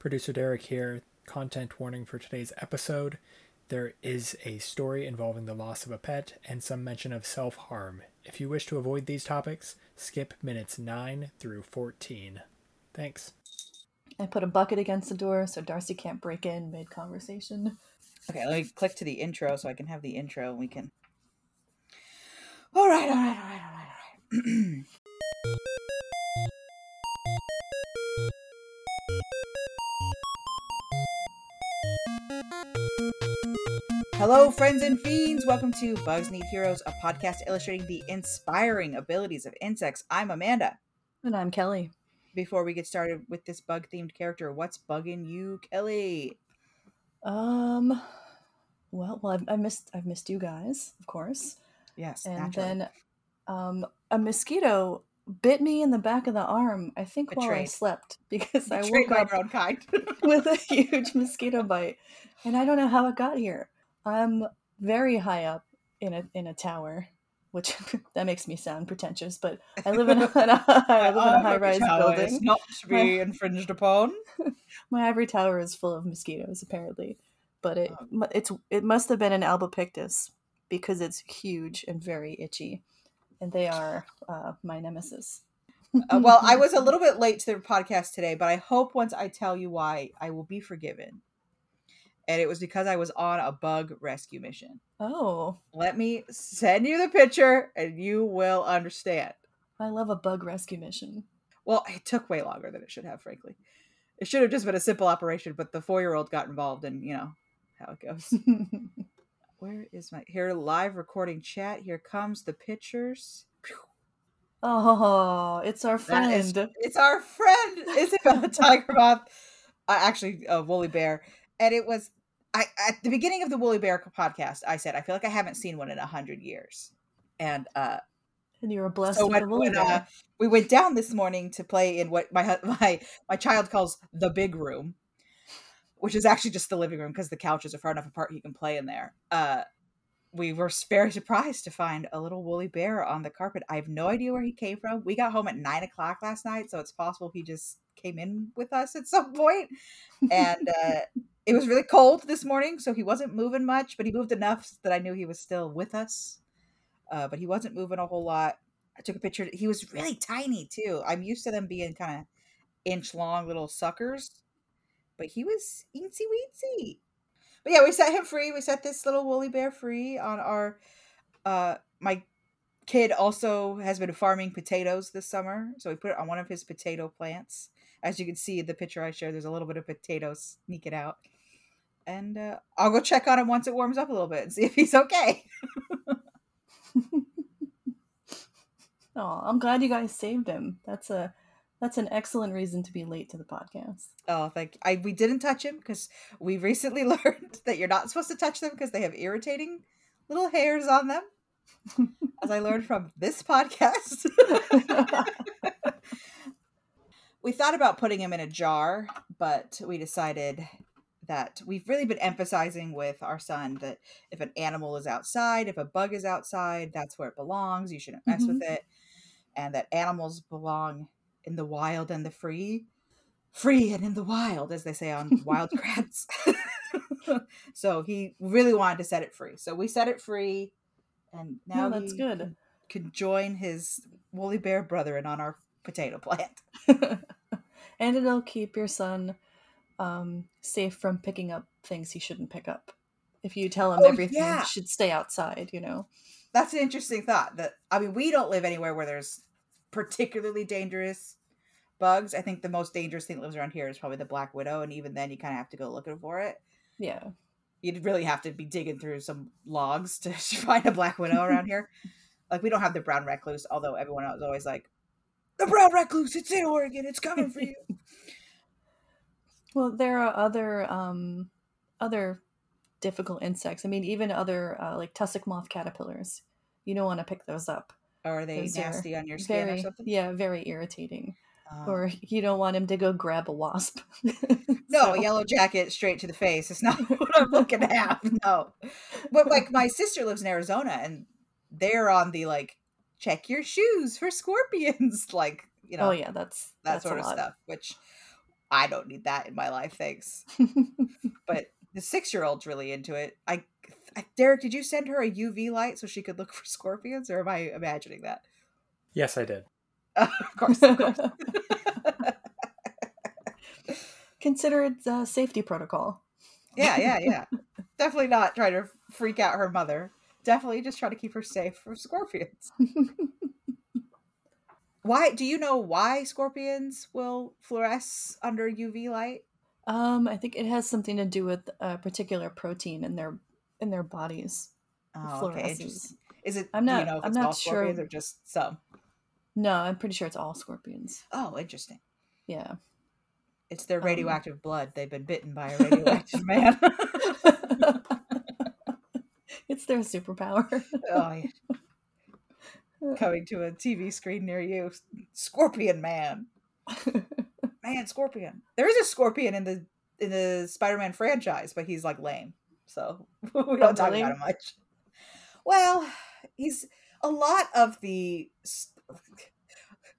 Producer Derek here. Content warning for today's episode. There is a story involving the loss of a pet and some mention of self-harm. If you wish to avoid these topics, skip minutes 9 through 14. Thanks. I put a bucket against the door so Darcy can't break in mid-conversation. Okay, let me click to the intro so I can have the intro and we can... All right. Hello, friends and fiends. Welcome to Bugs Need Heroes, a podcast illustrating the inspiring abilities of insects. I'm Amanda. And I'm Kelly. Before we get started with this bug-themed character, what's bugging you, Kelly? Well, I've missed you guys, of course. Yes, and naturally. Then a mosquito bit me in the back of the arm, I think, while I slept, because I woke up kind. with a huge mosquito bite, and I don't know how it got here. I'm very high up in a tower, which that makes me sound pretentious, but I live in a high-rise building. It's not to be infringed upon. My ivory tower is full of mosquitoes, apparently, but it must have been an albopictus because it's huge and very itchy, and they are my nemesis. Well, I was a little bit late to the podcast today, but I hope once I tell you why, I will be forgiven. And it was because I was on a bug rescue mission. Oh. Let me send you the picture and you will understand. I love a bug rescue mission. Well, it took way longer than it should have, frankly. It should have just been a simple operation, but the 4-year-old got involved and you know how it goes. Where is my... Here, live recording chat. Here comes the pictures. Oh, it's our friend. It's our friend, Isabella Tiger Moth. Actually, a woolly bear. And it was... I at the beginning of the Woolly Bear podcast, I said, I feel like I haven't seen one in 100 years. And you were blessed with a woolly bear. We went down this morning to play in what my child calls the big room, which is actually just the living room because the couches are far enough apart you can play in there. We were very surprised to find a little woolly bear on the carpet. I have no idea where he came from. We got home at 9 o'clock last night, so it's possible he just came in with us at some point. And... It was really cold this morning, so he wasn't moving much, but he moved enough that I knew he was still with us. But he wasn't moving a whole lot. I took a picture. He was really tiny, too. I'm used to them being kind of inch-long little suckers. But he was eensy-weensy. But yeah, we set him free. We set this little woolly bear free on our... my kid also has been farming potatoes this summer, so we put it on one of his potato plants. As you can see in the picture I shared, there's a little bit of potatoes sneaking out. And I'll go check on him once it warms up a little bit and see if he's okay. Oh, I'm glad you guys saved him. That's an excellent reason to be late to the podcast. Oh, thank you. We didn't touch him because we recently learned that you're not supposed to touch them because they have irritating little hairs on them. As I learned from this podcast. We thought about putting him in a jar, but we decided that we've really been emphasizing with our son that if an animal is outside, if a bug is outside, that's where it belongs. You shouldn't mess with it. And that animals belong in the wild and the free. Free and in the wild, as they say on Wildcrats. So he really wanted to set it free. So we set it free. And now that's good. Can join his woolly bear brethren on our potato plant. And it'll keep your son safe from picking up things he shouldn't pick up. If you tell him everything should stay outside, you know. That's an interesting thought. We don't live anywhere where there's particularly dangerous bugs. I think the most dangerous thing that lives around here is probably the black widow, and even then you kind of have to go looking for it. Yeah. You'd really have to be digging through some logs to find a black widow around here. Like, we don't have the brown recluse, although everyone is always like, the brown recluse, it's in Oregon, it's coming for you. Well, there are other difficult insects. I mean, even other like tussock moth caterpillars. You don't want to pick those up. Or are they nasty on your skin or something? Yeah, very irritating. Or you don't want him to go grab a wasp. No, a yellow jacket straight to the face. It's not what I'm looking to have. No. But like my sister lives in Arizona and they're on the like, check your shoes for scorpions. Like, you know, oh yeah, that's sort of stuff, which I don't need that in my life, thanks. But the 6-year-old's really into it. Derek, did you send her a UV light so she could look for scorpions, or am I imagining that? Yes, I did. Of course. Consider it a safety protocol. Yeah. Definitely not trying to freak out her mother. Definitely just trying to keep her safe from scorpions. Why do you know why scorpions will fluoresce under UV light? I think it has something to do with a particular protein in their bodies. Oh, okay. Is it? I'm not sure. Scorpions or just some? No, I'm pretty sure it's all scorpions. Oh, interesting. Yeah. It's their radioactive blood. They've been bitten by a radioactive man. It's their superpower. Oh, yeah. Coming to a TV screen near you. Scorpion Man. Man, Scorpion. There is a Scorpion in the Spider-Man franchise, but he's like lame. So we don't talk about him much. Well, he's a lot of the...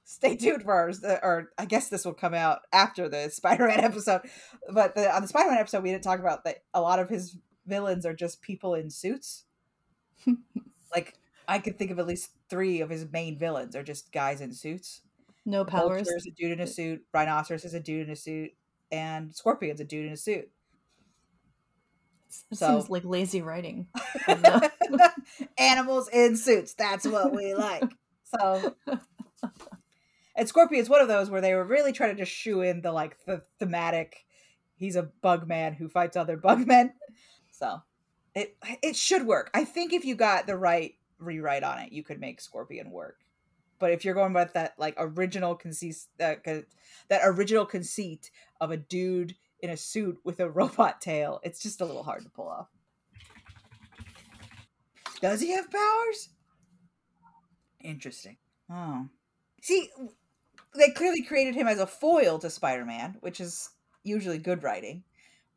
Stay tuned for ours, or I guess this will come out after the Spider-Man episode. But on the Spider-Man episode, we didn't talk about that. A lot of his villains are just people in suits. Like, I could think of at least 3 of his main villains are just guys in suits. No powers. Vulture's a dude in a suit. Rhinoceros is a dude in a suit. And Scorpion's a dude in a suit. It seems like lazy writing. Animals in suits. That's what we like. So... And Scorpion's one of those where they were really trying to just shoe in the thematic, he's a bug man who fights other bug men. So it should work. I think if you got the right rewrite on it, you could make Scorpion work. But if you're going with that original conceit of a dude in a suit with a robot tail, it's just a little hard to pull off. Does he have powers? Interesting. Oh. See, they clearly created him as a foil to Spider-Man, which is usually good writing,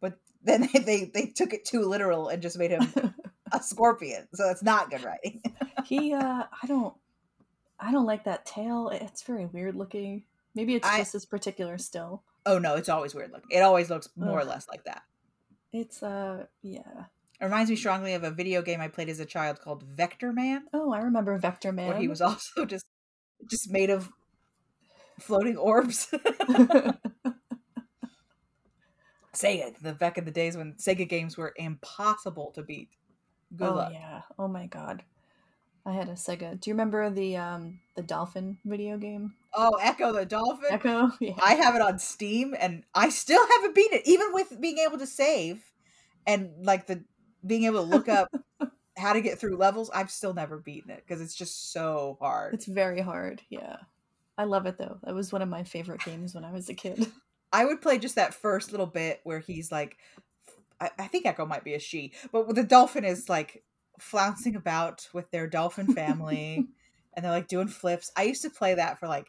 but then they took it too literal and just made him a scorpion. So that's not good writing. He, I don't like that tail. It's very weird looking. Maybe it's just this particular still. Oh no, it's always weird looking. It always looks more or less like that. It's, yeah. It reminds me strongly of a video game I played as a child called Vector Man. Oh, I remember Vector Man. Where he was also just made of floating orbs. Sega, back in the days when Sega games were impossible to beat. Good luck. Yeah. Oh my god. I had a Sega. Do you remember the dolphin video game? Oh, Ecco the Dolphin? Ecco, yeah. I have it on Steam and I still haven't beat it, even with being able to save and being able to look up how to get through levels. I've still never beaten it because it's just so hard. It's very hard. Yeah. I love it though. That was one of my favorite games when I was a kid. I would play just that first little bit where he's like, I think Echo might be a she, but the dolphin is flouncing about with their dolphin family and they're doing flips. I used to play that for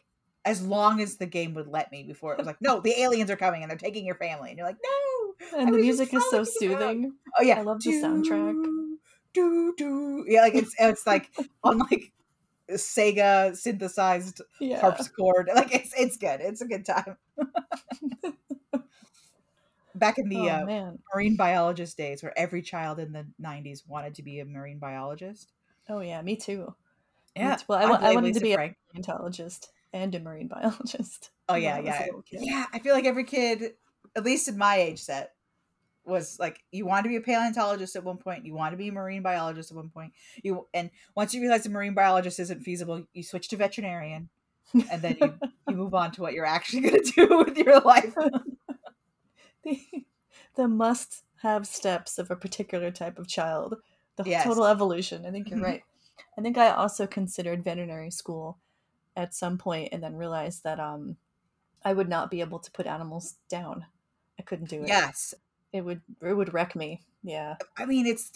as long as the game would let me before it was no, the aliens are coming and they're taking your family. And you're like, no. And the music is so soothing. Oh yeah. I love the soundtrack. Yeah, it's on Sega synthesized harpsichord. It's good. It's a good time. Back in the marine biologist days, where every child in the 90s wanted to be a marine biologist. Oh yeah, me too. Yeah, I wanted to be a paleontologist and a marine biologist. Oh yeah. Yeah, I feel like every kid, at least in my age set, was you wanted to be a paleontologist at one point, you wanted to be a marine biologist at one point, and once you realize the marine biologist isn't feasible, you switch to veterinarian, and then you move on to what you're actually going to do with your life. the must-have steps of a particular type of child, total evolution. I think you're right. I think I also considered veterinary school at some point, and then realized that I would not be able to put animals down. I couldn't do it. Yes. It would wreck me. Yeah. I mean, it's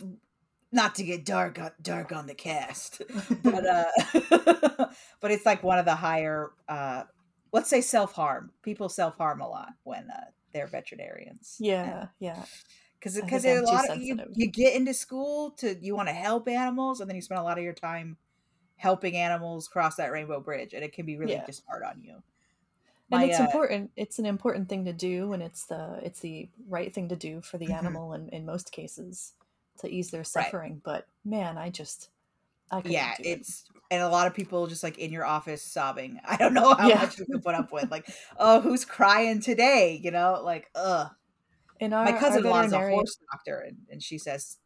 not to get dark on the cast, but but it's one of the higher, let's say, self-harm. People self-harm a lot when they're veterinarians. Yeah. Because a lot of you get into school you want to help animals, and then you spend a lot of your time helping animals cross that rainbow bridge, and it can be really just hard on you. And it's important. It's an important thing to do, and it's the right thing to do for the animal in most cases to ease their suffering. Right. But man, I couldn't do it. And a lot of people just like in your office sobbing. I don't know how much we can put up with. Like, oh, who's crying today? You know, like, ugh. And my cousin-in-law is a horse doctor, and she says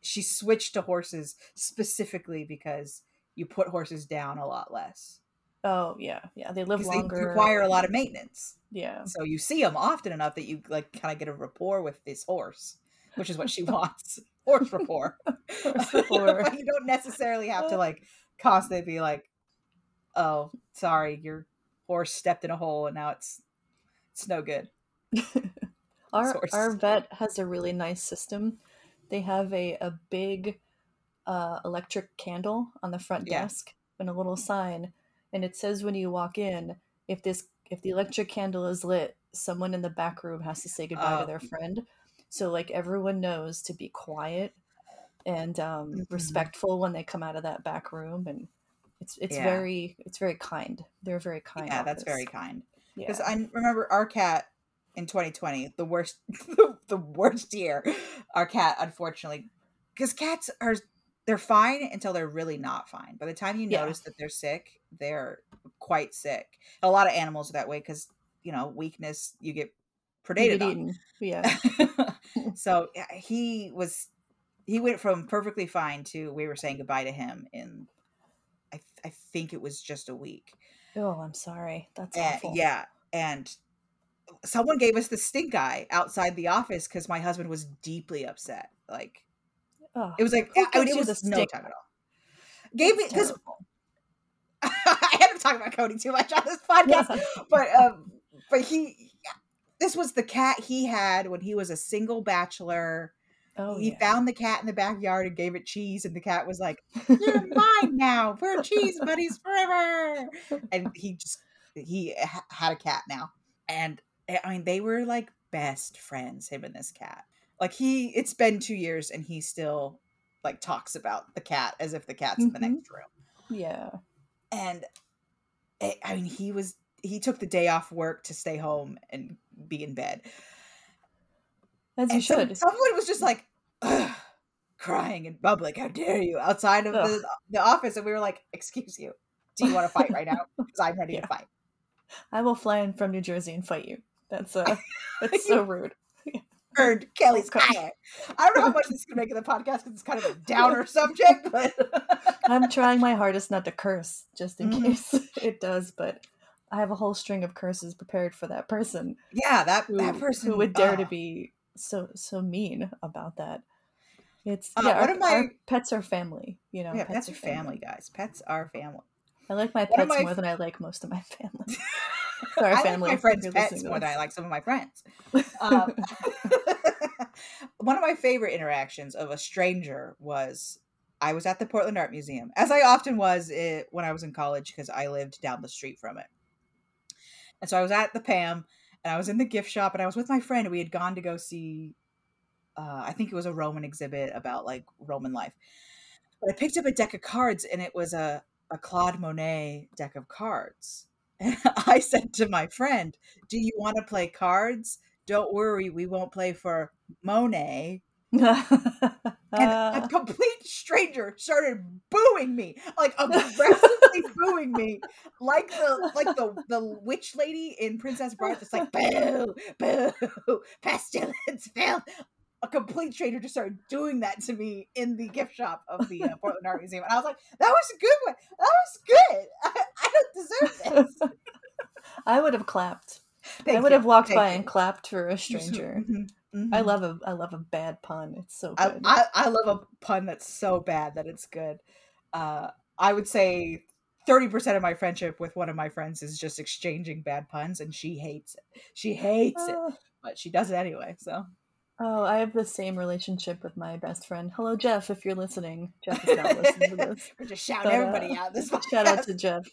she switched to horses specifically because you put horses down a lot less. Oh yeah, they live longer. They require a lot of maintenance. Yeah, so you see them often enough that you like kind of get a rapport with this horse, which is what she wants. Horse rapport. Horse rapport. But you don't necessarily have to like constantly be like, "Oh, sorry, your horse stepped in a hole and now it's no good." Our vet has a really nice system. They have a big electric candle on the front desk and a little sign. And it says when you walk in, if the electric candle is lit, someone in the back room has to say goodbye to their friend. So like everyone knows to be quiet and respectful when they come out of that back room, and it's very kind. They're very kind. Yeah, that's very kind. Because I remember our cat in 2020, the worst year. Our cat, unfortunately, because cats are. They're fine until they're really not fine. By the time you notice that they're sick, they're quite sick. A lot of animals are that way because, you know, weakness, you get predated on. Yeah. So he went from perfectly fine to we were saying goodbye to him in, I think it was just a week. Oh, I'm sorry. That's awful. Yeah. And someone gave us the stink eye outside the office because my husband was deeply upset. Like, it was like, it was no time at all. Gave me, because I end up talking about Cody too much on this podcast, but this was the cat he had when he was a single bachelor. Oh, he found the cat in the backyard and gave it cheese, and the cat was like, "You're mine now. We're cheese buddies forever." And he had a cat now, and I mean, they were like best friends, him and this cat. Like it's been 2 years and he still like talks about the cat as if the cat's in the next room. Yeah. And he took the day off work to stay home and be in bed. As you should. Someone was just like, ugh, crying in public. How dare you? Outside of the office. And we were like, excuse you. Do you want to fight right now? Because I'm ready to fight. I will fly in from New Jersey and fight you. That's so rude. Earned Kelly's eye. I don't know how much this can make in the podcast because it's kind of a downer subject, but I'm trying my hardest not to curse just in case it does, but I have a whole string of curses prepared for that person. Yeah, that person who would dare to be so mean about that. It's our pets are family, you know. Yeah, pets are family, guys. Pets are family. I like my pets more than I like most of my family. Sorry, family. I like my friends' pets more than I like some of my friends. One of my favorite interactions of a stranger was I was at the Portland Art Museum, as I often was when I was in college because I lived down the street from it. And so I was at the PAM and I was in the gift shop and I was with my friend. We had gone to go see, I think it was a Roman exhibit about like Roman life. But I picked up a deck of cards and it was a Claude Monet deck of cards. And I said to my friend, "Do you want to play cards? Don't worry, we won't play for Monet." And a complete stranger started booing me, like aggressively booing me, like the witch lady in Princess Bride. It's like boo, boo, pestilence, fail. A complete stranger just started doing that to me in the gift shop of the Portland Art Museum. And I was like, that was a good one. That was good. I don't deserve this. I would have clapped. I would have walked by and clapped for a stranger. Mm-hmm. I love a bad pun. It's so good. I love a pun that's so bad that it's good. I would say 30% of my friendship with one of my friends is just exchanging bad puns, and she hates it. But she does it anyway, so... Oh, I have the same relationship with my best friend. Hello, Jeff, if you're listening. Jeff is not listening to this. We're just shouting everybody out. This podcast. Shout out to Jeff.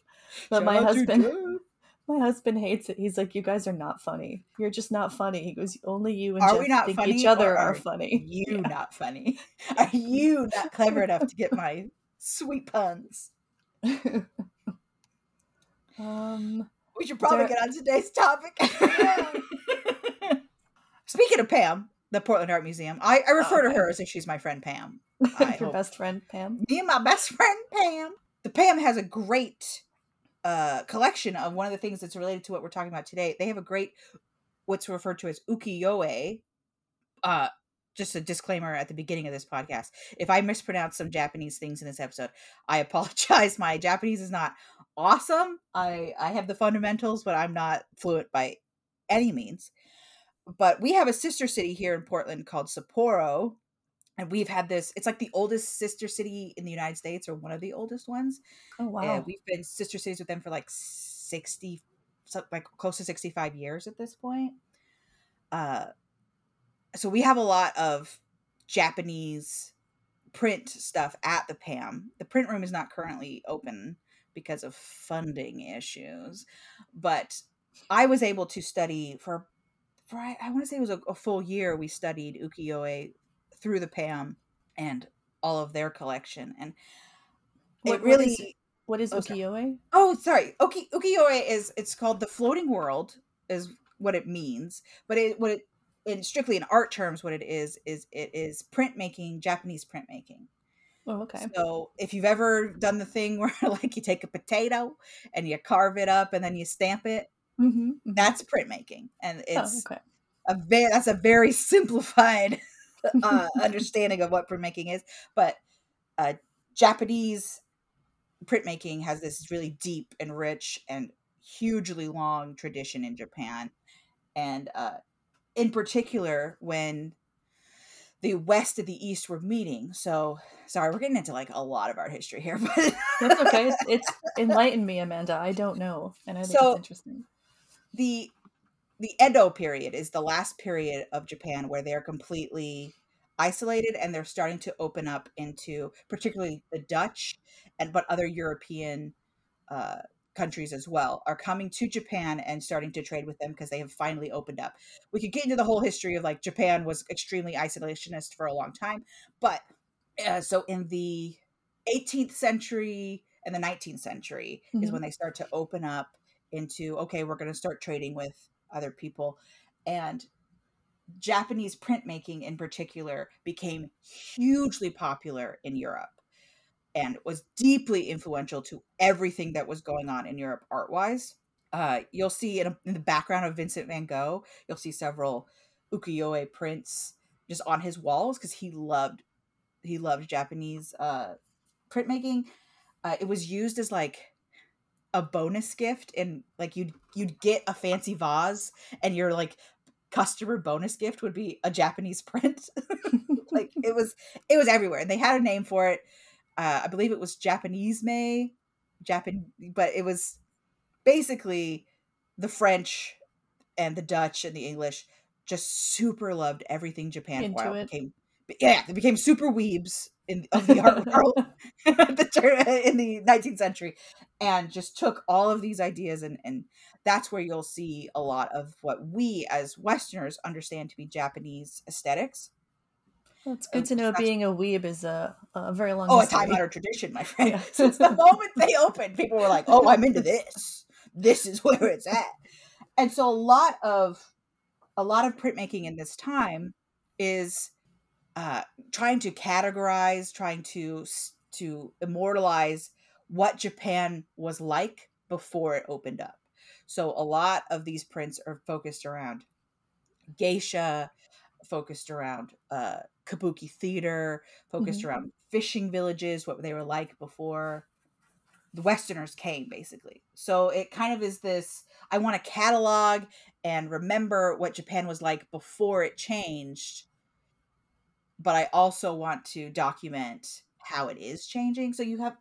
But my husband hates it. He's like, you guys are not funny. You're just not funny. He goes, only you and Jeff think each other are funny. You not funny? Are you not clever enough to get my sweet puns? We should probably get on today's topic. Speaking of Pam, the Portland Art Museum, I refer to her as if she's my friend Pam. Your best friend Pam? Me and my best friend Pam. The Pam has a great collection of one of the things that's related to what we're talking about today. They have a great, what's referred to as ukiyo-e. Just a disclaimer at the beginning of this podcast. If I mispronounce some Japanese things in this episode, I apologize. My Japanese is not awesome. I have the fundamentals, but I'm not fluent by any means. But we have a sister city here in Portland called Sapporo. And we've had this, it's like the oldest sister city in the United States, or one of the oldest ones. Oh, wow. And we've been sister cities with them for like close to 65 years at this point. So we have a lot of Japanese print stuff at the PAM. The print room is not currently open because of funding issues, but I was able to study for I want to say it was a full year. We studied ukiyo-e through the PAM and all of their collection. And what is ukiyo-e? Oh, sorry. Ukiyo-e it's called the floating world is what it means, but in strictly in art terms, what it is printmaking, Japanese printmaking. Oh, okay. So if you've ever done the thing where like you take a potato and you carve it up and then you stamp it, mm-hmm. That's printmaking. And it's that's a very simplified understanding of what printmaking is. But Japanese printmaking has this really deep and rich and hugely long tradition in Japan. And, in particular, when the West and the East were meeting. So, sorry, we're getting into like a lot of art history here, but that's okay. It's enlighten me, Amanda. I don't know, and I think it's interesting. The Edo period is the last period of Japan where they are completely isolated, and they're starting to open up into particularly the Dutch but other European countries as well are coming to Japan and starting to trade with them because they have finally opened up. We could get into the whole history of like Japan was extremely isolationist for a long time, but so in the 18th century and the 19th century mm-hmm. is when they start to open up into, okay, we're going to start trading with other people. And Japanese printmaking in particular became hugely popular in Europe and was deeply influential to everything that was going on in Europe art-wise. You'll see in the background of Vincent van Gogh, you'll see several ukiyo-e prints just on his walls because he loved Japanese printmaking. It was used as like a bonus gift, and like you'd get a fancy vase, and your like customer bonus gift would be a Japanese print. Like it was everywhere, and they had a name for it. I believe it was but it was basically the French and the Dutch and the English just super loved everything Japan. They became super weebs of the art world in the 19th century, and just took all of these ideas, and that's where you'll see a lot of what we as Westerners understand to be Japanese aesthetics. Well, it's good to know being a weeb is a very long history. A time-honored tradition, my friend. Yeah. Since the moment they opened, people were like, oh, I'm into this. This is where it's at. And so a lot of printmaking in this time is trying to categorize, trying to immortalize what Japan was like before it opened up. So a lot of these prints are focused around geisha, focused around kabuki theater, focused mm-hmm. around fishing villages, what they were like before the Westerners came, basically. So it kind of is this, I want to catalog and remember what Japan was like before it changed, but I also want to document how it is changing. So you have,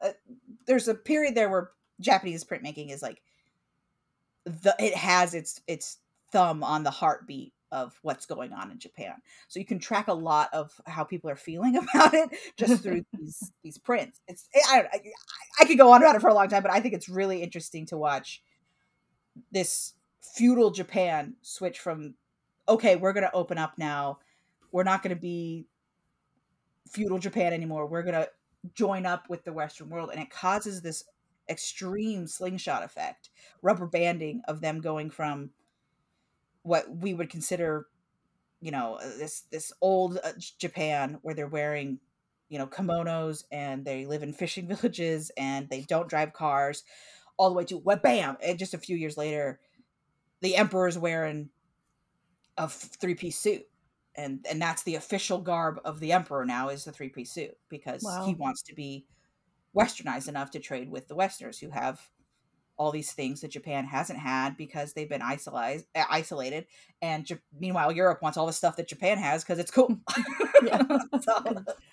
there's a period there where Japanese printmaking is like, it has its thumb on the heartbeat of what's going on in Japan. So you can track a lot of how people are feeling about it just through these prints. I could go on about it for a long time, but I think it's really interesting to watch this feudal Japan switch from, okay, we're going to open up now. We're not going to be feudal Japan anymore. We're going to join up with the Western world. And it causes this extreme slingshot effect, rubber banding of them going from what we would consider, you know, this old Japan where they're wearing, you know, kimonos and they live in fishing villages and they don't drive cars, all the way to wha-bam, and just a few years later, the emperor's wearing a three-piece suit. And that's the official garb of the emperor now, is the three-piece suit, because he wants to be westernized enough to trade with the Westerners, who have all these things that Japan hasn't had because they've been isolated. And meanwhile, Europe wants all the stuff that Japan has because it's cool. Yeah. So,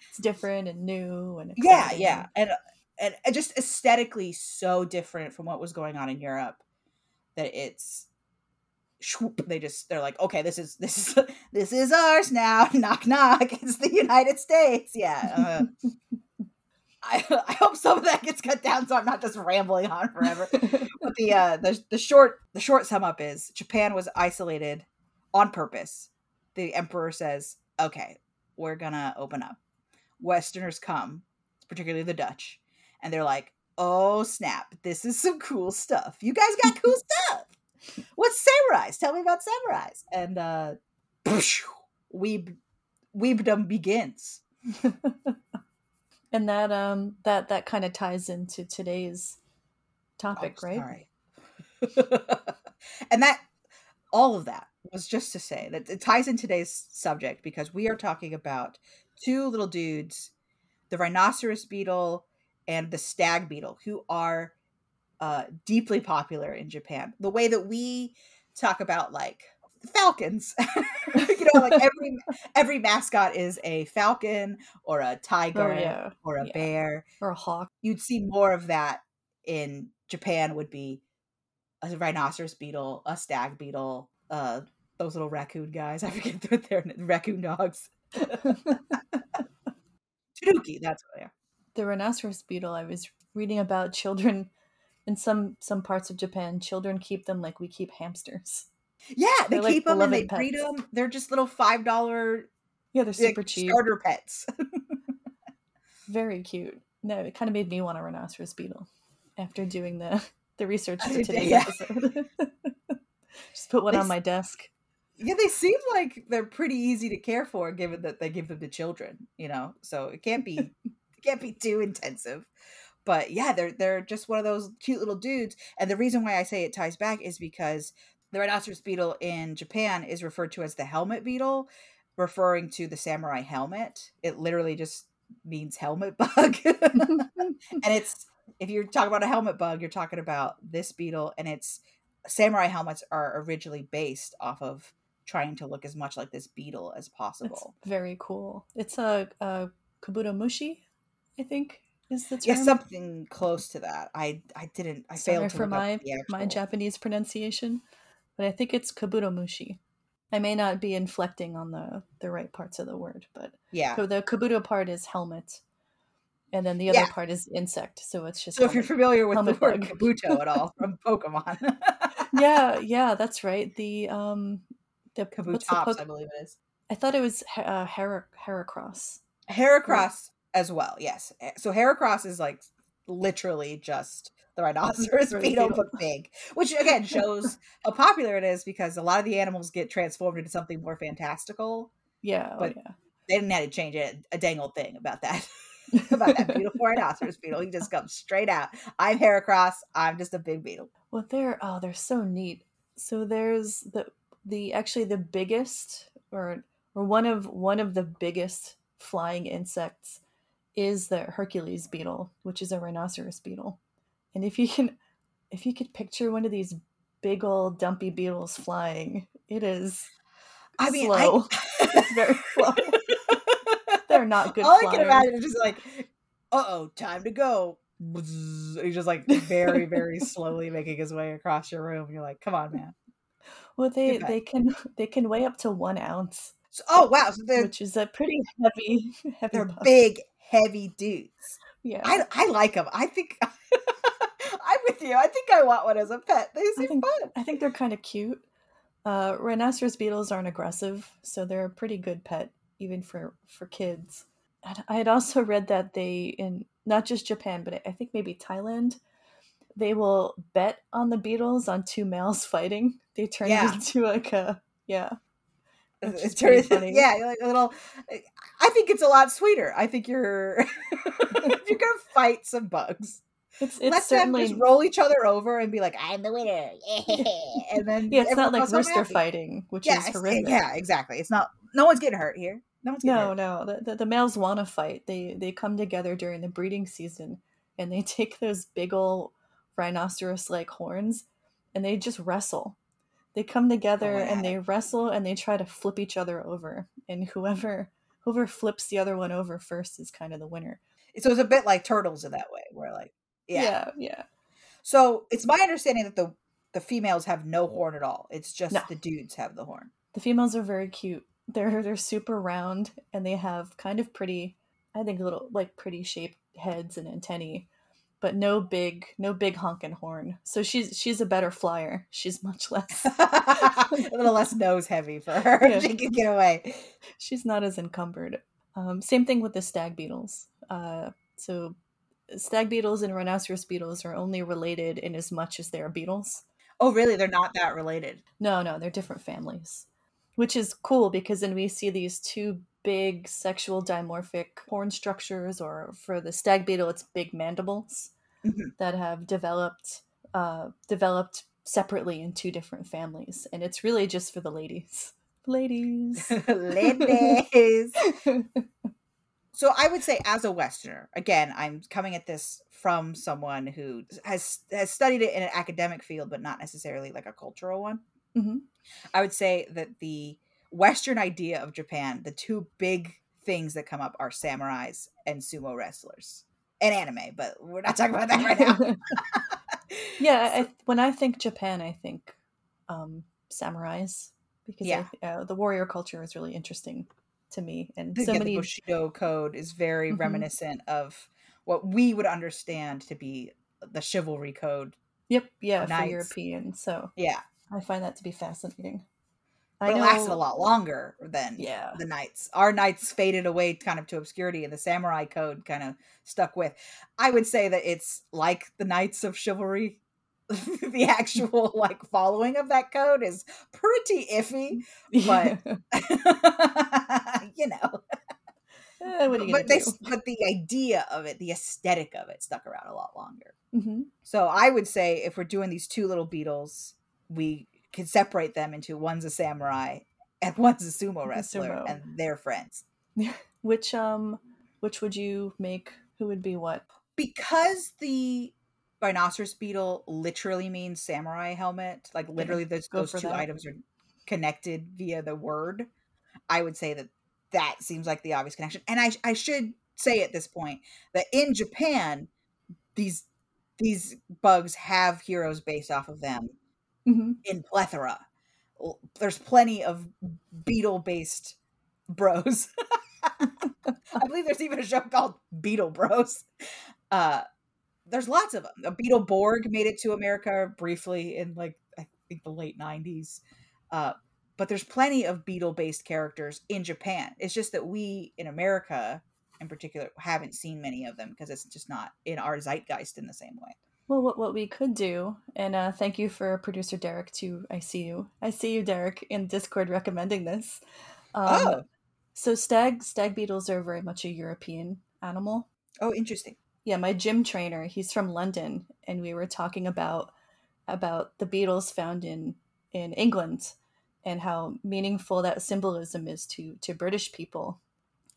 it's different and new. And exciting. Yeah. And just aesthetically so different from what was going on in Europe that it's... they're like, okay, this is ours now. Knock knock, it's the United States. Yeah. I hope some of that gets cut down so I'm not just rambling on forever. But the short sum up is Japan was isolated on purpose. The emperor says, okay, we're gonna open up. Westerners come, particularly the Dutch, and they're like, oh snap, this is some cool stuff. You guys got cool stuff. What's samurais? Tell me about samurais. And weebdom begins. And that kind of ties into today's topic, right? Sorry. And that all of that was just to say that it ties in today's subject, because we are talking about two little dudes, the rhinoceros beetle and the stag beetle, who are deeply popular in Japan. The way that we talk about, like, falcons, you know, like every mascot is a falcon or a tiger or a bear or a hawk. You'd see more of that in Japan. Would be a rhinoceros beetle, a stag beetle, those little raccoon guys. I forget what they're raccoon dogs. Tanuki, that's what they are. The rhinoceros beetle. I was reading about children. In some parts of Japan, children keep them like we keep hamsters. Yeah, they keep them and they breed them. They're just little $5. Yeah, they're super cheap starter pets. Very cute. No, it kind of made me want a rhinoceros beetle after doing the research for today's episode. Just put one on my desk. Yeah, they seem like they're pretty easy to care for, given that they give them to children. You know, so it can't be too intensive. But yeah, they're just one of those cute little dudes. And the reason why I say it ties back is because the rhinoceros beetle in Japan is referred to as the helmet beetle, referring to the samurai helmet. It literally just means helmet bug. And it's, if you're talking about a helmet bug, you're talking about this beetle. And it's, samurai helmets are originally based off of trying to look as much like this beetle as possible. It's very cool. It's a Kabuto Mushi, I think. Is the term? Yeah, something close to that. I failed to look up the actual... my Japanese pronunciation, but I think it's Kabuto Mushi. I may not be inflecting on the right parts of the word, but yeah. So the Kabuto part is helmet, and then the other part is insect. So it's just helmet. If you're familiar with the word Kabuto at all from Pokemon, yeah, that's right. The Kabutops, I believe it is. I thought it was Heracross. Heracross. As well, yes. So Heracross is like literally just the rhinoceros beetle, but big, which again shows how popular it is, because a lot of the animals get transformed into something more fantastical. Yeah, but they didn't have to change a dang old thing about that. About that beautiful rhinoceros beetle, he just comes straight out. I'm Heracross. I'm just a big beetle. Well, they're so neat. So there's the actually the biggest or one of the biggest flying insects is the Hercules beetle, which is a rhinoceros beetle. And if you could picture one of these big old dumpy beetles flying, it is slow. It's very slow. They're not good flyers. All I can imagine is just like, uh-oh, time to go. He's just like very, very slowly making his way across your room. You're like, come on, man. Well, they can weigh up to 1 ounce. So, oh, wow. So which is a pretty heavy they're bug. Big, heavy dudes. Yeah, I like them. I think I'm with you. I think I want one as a pet. They seem fun. I think they're kind of cute. Rhinoceros beetles aren't aggressive, so they're a pretty good pet, even for kids. I had also read that they, in not just Japan, but I think maybe Thailand, they will bet on the beetles on two males fighting. They turn into like a like a little. I think it's a lot sweeter. I think you're gonna fight some bugs. Let's certainly just roll each other over and be like, I'm the winner. And then it's not like rooster fighting, which is horrific. Yeah, exactly. It's not. No one's getting hurt here. The males want to fight. They come together during the breeding season, and they take those big old rhinoceros-like horns, and they just wrestle. They come together and they wrestle, and they try to flip each other over. And whoever flips the other one over first is kind of the winner. So it's a bit like turtles in that way. Where like, yeah. So it's my understanding that the females have no horn at all. It's just the dudes have the horn. The females are very cute. They're super round, and they have kind of pretty, I think, little like pretty shaped heads and antennae, but no big honkin' horn. So she's a better flyer. She's much less a little less nose heavy for her. Yeah. She can get away. She's not as encumbered. Same thing with the stag beetles. So stag beetles and rhinoceros beetles are only related in as much as they are beetles. Oh, really? They're not that related? No, they're different families. Which is cool, because then we see these two big sexual dimorphic horn structures, or for the stag beetle, it's big mandibles that have developed separately in two different families. And it's really just for the ladies. Ladies. So I would say, as a Westerner, again, I'm coming at this from someone who has studied it in an academic field, but not necessarily like a cultural one. Mm-hmm. I would say that the Western idea of Japan, the two big things that come up are samurais and sumo wrestlers and anime, but we're not talking about that right now. When I think Japan, I think samurais, because the warrior culture is really interesting to me. And the Bushido code is very reminiscent of what we would understand to be the chivalry code. Yep. Yeah. For Europeans. So I find that to be fascinating. It lasted a lot longer than the knights. Our knights faded away kind of to obscurity, and the samurai code kind of stuck with. I would say that it's like the knights of chivalry. The actual like following of that code is pretty iffy, but but the idea of it, the aesthetic of it, stuck around a lot longer. Mm-hmm. So I would say if we're doing these two little beetles, we could separate them into one's a samurai and one's a sumo wrestler, and they're friends. Which would you make? Who would be what? Because the rhinoceros beetle literally means samurai helmet. Like literally, those two items are connected via the word. I would say that seems like the obvious connection. And I should say at this point that in Japan, these bugs have heroes based off of them in plethora. There's plenty of beetle-based bros. I believe there's even a show called Beetle Bros. There's lots of them. A Beetle Borg made it to America briefly in like, I think the late 90s. But there's plenty of beetle-based characters in Japan. It's just that we in America in particular haven't seen many of them because it's just not in our zeitgeist in the same way. Well, what we could do, and thank you for producer Derek too. I see you, Derek, in Discord recommending this. So stag beetles are very much a European animal. Oh, interesting. Yeah, my gym trainer, he's from London, and we were talking about the beetles found in England and how meaningful that symbolism is to British people.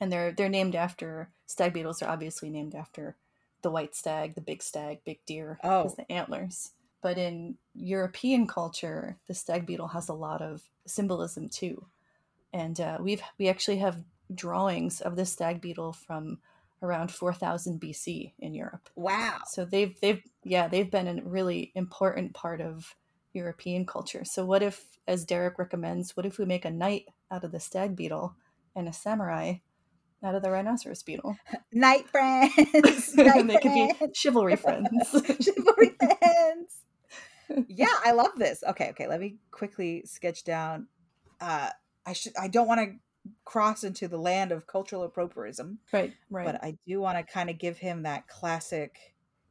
And they're named after, stag beetles are obviously named after the white stag, big deer, because the antlers. But in European culture, the stag beetle has a lot of symbolism too. And we actually have drawings of the stag beetle from around 4000 BC in Europe. Wow. So they've been a really important part of European culture. So what if, as Derek recommends, we make a knight out of the stag beetle and a samurai out of the rhinoceros beetle? Knight friends. They could be chivalry friends. Chivalry friends. Yeah, I love this. Okay, let me quickly sketch down. I don't want to cross into the land of cultural appropriatism, right? But I do want to kind of give him that classic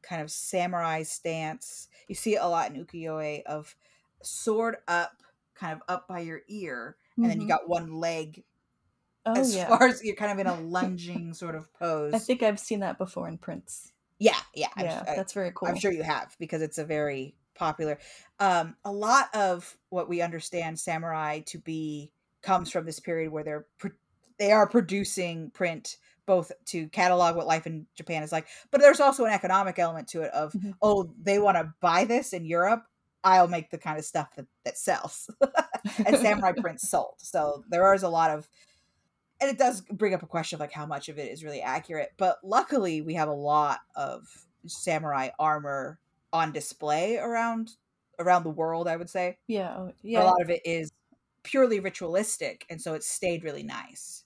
kind of samurai stance. You see it a lot in ukiyo-e of sword up, kind of up by your ear, and then you got one leg far as you're kind of in a lunging sort of pose. I think I've seen that before in prints. That's very cool. I'm sure you have, because it's a very popular. A lot of what we understand samurai to be comes from this period where they are producing print both to catalog what life in Japan is like, but there's also an economic element to it of, they want to buy this in Europe. I'll make the kind of stuff that sells. And samurai prints sold. So there is a lot of, and it does bring up a question of like how much of it is really accurate. But luckily we have a lot of samurai armor on display around the world, I would say. Yeah. A lot of it is purely ritualistic. And so it stayed really nice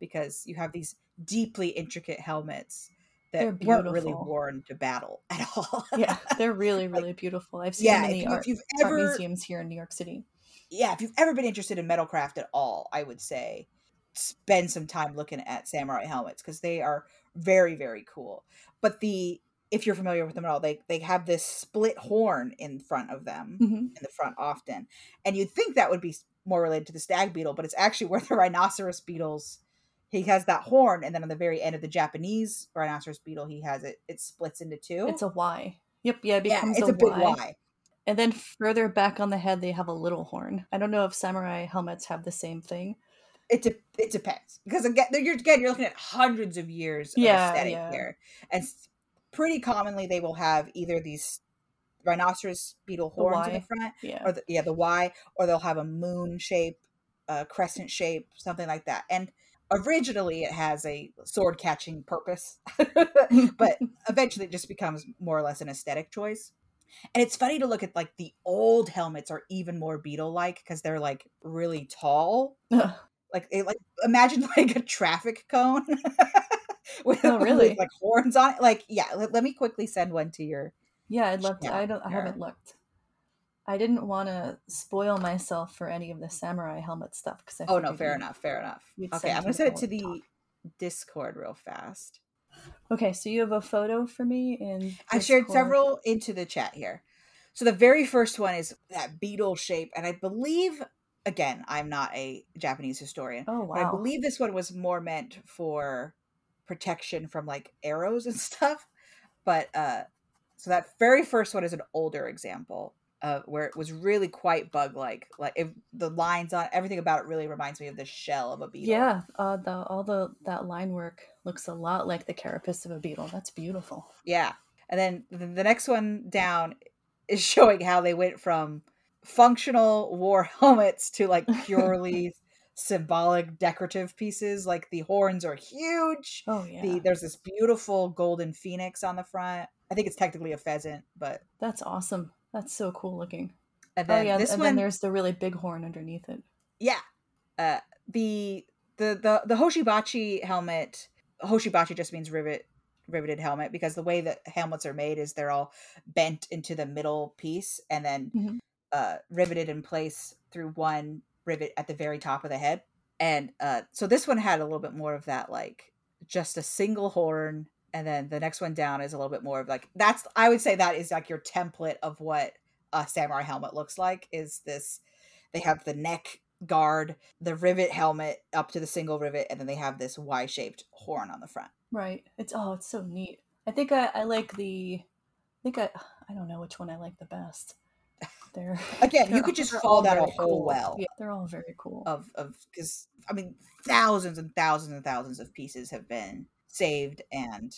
because you have these deeply intricate helmets that weren't really worn to battle at all. Yeah, they're really, really like, beautiful. I've seen them in the art museums here in New York City. Yeah, if you've ever been interested in metalcraft at all, I would say spend some time looking at samurai helmets because they are very, very cool. But if you're familiar with them at all, they have this split horn in front of them, in the front often. And you'd think that would be more related to the stag beetle, but it's actually where the rhinoceros beetles... He has that horn, and then on the very end of the Japanese rhinoceros beetle, he has it. It splits into two. It's a Y. Yep, yeah, it becomes a big Y. And then further back on the head, they have a little horn. I don't know if samurai helmets have the same thing. It depends. Because again, you're looking at hundreds of years of aesthetic here. And pretty commonly, they will have either these rhinoceros beetle horns in the front, or the Y, or they'll have a moon shape, a crescent shape, something like that. And originally, it has a sword-catching purpose, but eventually it just becomes more or less an aesthetic choice. And it's funny to look at, like, the old helmets are even more beetle-like because they're, like, really tall. like imagine, like, a traffic cone with like, horns on it. Like, yeah, let me quickly send one to your... Yeah, I'd love to. I haven't looked. I didn't want to spoil myself for any of the samurai helmet stuff because I fair enough. Okay, I'm gonna send it to the Discord real fast. Okay, so you have a photo for me in I shared several into the chat here. So the very first one is that beetle shape, and I believe, again, I'm not a Japanese historian. Oh wow! But I believe this one was more meant for protection from like arrows and stuff. But so that very first one is an older example. Where it was really quite bug-like. Like if the lines on everything about it really reminds me of the shell of a beetle. Yeah, that line work looks a lot like the carapace of a beetle. That's beautiful. Yeah, and then the next one down is showing how they went from functional war helmets to like purely symbolic decorative pieces. Like the horns are huge. Oh yeah. There's this beautiful golden phoenix on the front. I think it's technically a pheasant, but that's awesome. That's so cool looking. And then then there's the really big horn underneath it. Yeah. The Hoshibachi helmet. Hoshibachi just means riveted helmet, because the way that helmets are made is they're all bent into the middle piece and then riveted in place through one rivet at the very top of the head. And so this one had a little bit more of that, like just a single horn. And then the next one down is a little bit more of like, I would say that is like your template of what a samurai helmet looks like is this, they have the neck guard, the rivet helmet up to the single rivet. And then they have this Y-shaped horn on the front. Right. It's so neat. I think I like I don't know which one I like the best. Again, you could just fall down a whole well. Yeah, they're all very cool. Because I mean, thousands and thousands and thousands of pieces have been saved and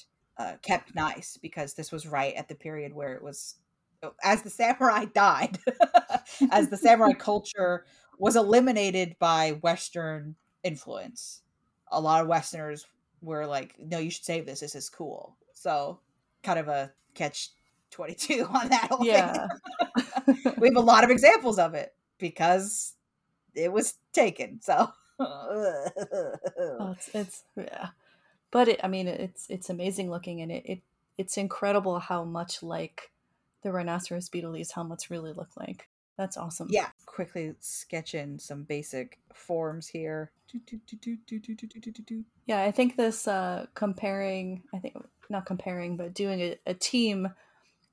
kept nice, because this was right at the period where it was, as the samurai died, as the samurai culture was eliminated by Western influence. A lot of Westerners were like, no, you should save this. This is cool. So kind of a catch-22 on that whole thing. We have a lot of examples of it because it was taken. So yeah. But it's amazing looking, and it's incredible how much like the rhinoceros beetle these helmets really look like. That's awesome. Yeah. Quickly sketch in some basic forms here. Yeah, I think this comparing, I think not comparing, but doing a team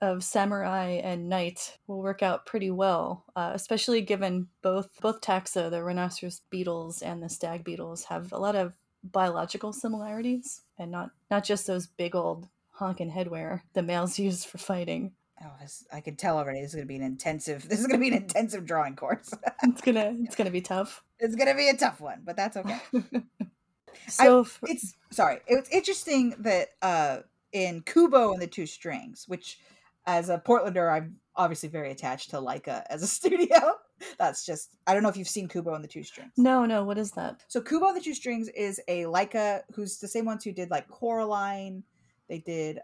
of samurai and knight will work out pretty well, especially given both taxa, the rhinoceros beetles and the stag beetles, have a lot of biological similarities, and not just those big old honkin' headwear the males use for fighting. Oh, I could tell already. This is going to be an intensive drawing course. It's going to be tough. It's going to be a tough one, but that's okay. It's interesting that in Kubo and the Two Strings, which as a Portlander, I'm obviously very attached to Laika as a studio. That's just, I don't know if you've seen Kubo and the Two Strings. No. What is that? So Kubo and the Two Strings is a Laika who's the same ones who did like Coraline. They did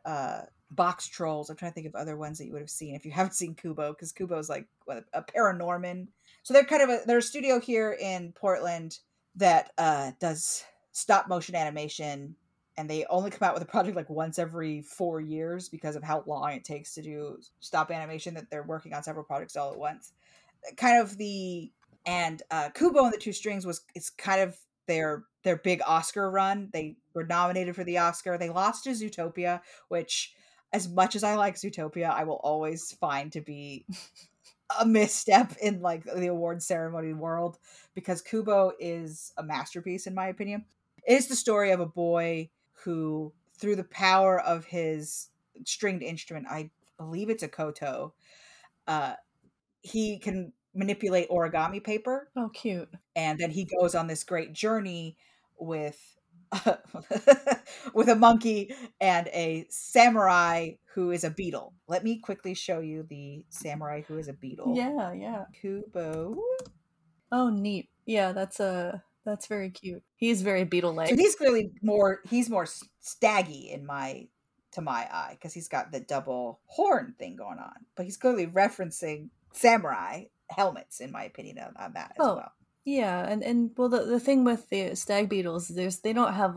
Box Trolls. I'm trying to think of other ones that you would have seen if you haven't seen Kubo, because Kubo's like a Paranorman. So they're kind of they're a studio here in Portland that does stop motion animation, and they only come out with a project like once every 4 years because of how long it takes to do stop animation, that they're working on several projects all at once. Kubo and the Two Strings it's kind of their big Oscar run. They were nominated for the Oscar. They lost to Zootopia, which, as much as I like Zootopia, I will always find to be a misstep in like the award ceremony world, because Kubo is a masterpiece in my opinion. It is the story of a boy who, through the power of his stringed instrument, I believe it's a koto, he can manipulate origami paper. Oh, cute. And then he goes on this great journey with a monkey and a samurai who is a beetle. Let me quickly show you the samurai who is a beetle. Yeah. Kubo. Oh, neat. Yeah, that's very cute. He's very beetle-like. So he's clearly more staggy to my eye, because he's got the double horn thing going on. But he's clearly referencing samurai helmets, in my opinion, on that as well. Yeah, and well, the thing with the stag beetles, they don't have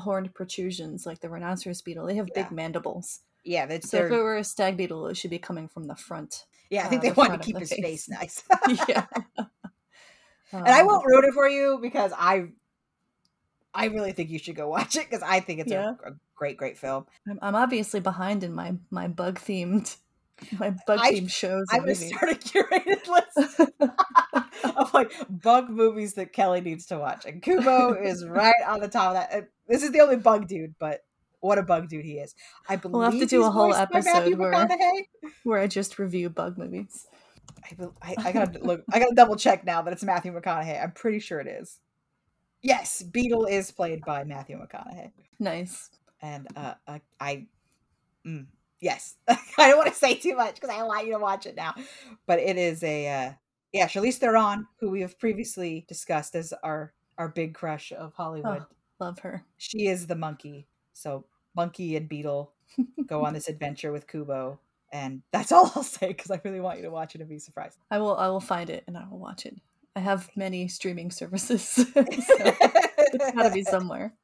horned protrusions like the rhinoceros beetle. They have big mandibles. Yeah, if it were a stag beetle, it should be coming from the front. Yeah, I think they want to keep his face nice. Yeah, and I won't ruin it for you, because I really think you should go watch it, because I think it's a great film. I'm obviously behind in my bug themed. My bug theme shows. I would start a curated list of like bug movies that Kelly needs to watch, and Kubo is right on the top of that. This is the only bug dude, but what a bug dude he is! I believe we'll have to do a whole episode where I just review bug movies. I gotta look. I gotta double check now that it's Matthew McConaughey. I'm pretty sure it is. Yes, Beetle is played by Matthew McConaughey. Nice. And yes, I don't want to say too much because I want you to watch it now, but it is Charlize Theron, who we have previously discussed as our big crush of Hollywood. Oh, love her. She is the monkey. So monkey and beetle go on this adventure with Kubo, and that's all I'll say, because I really want you to watch it and be surprised. I will find it and I will watch it. I have many streaming services, so it's gotta be somewhere.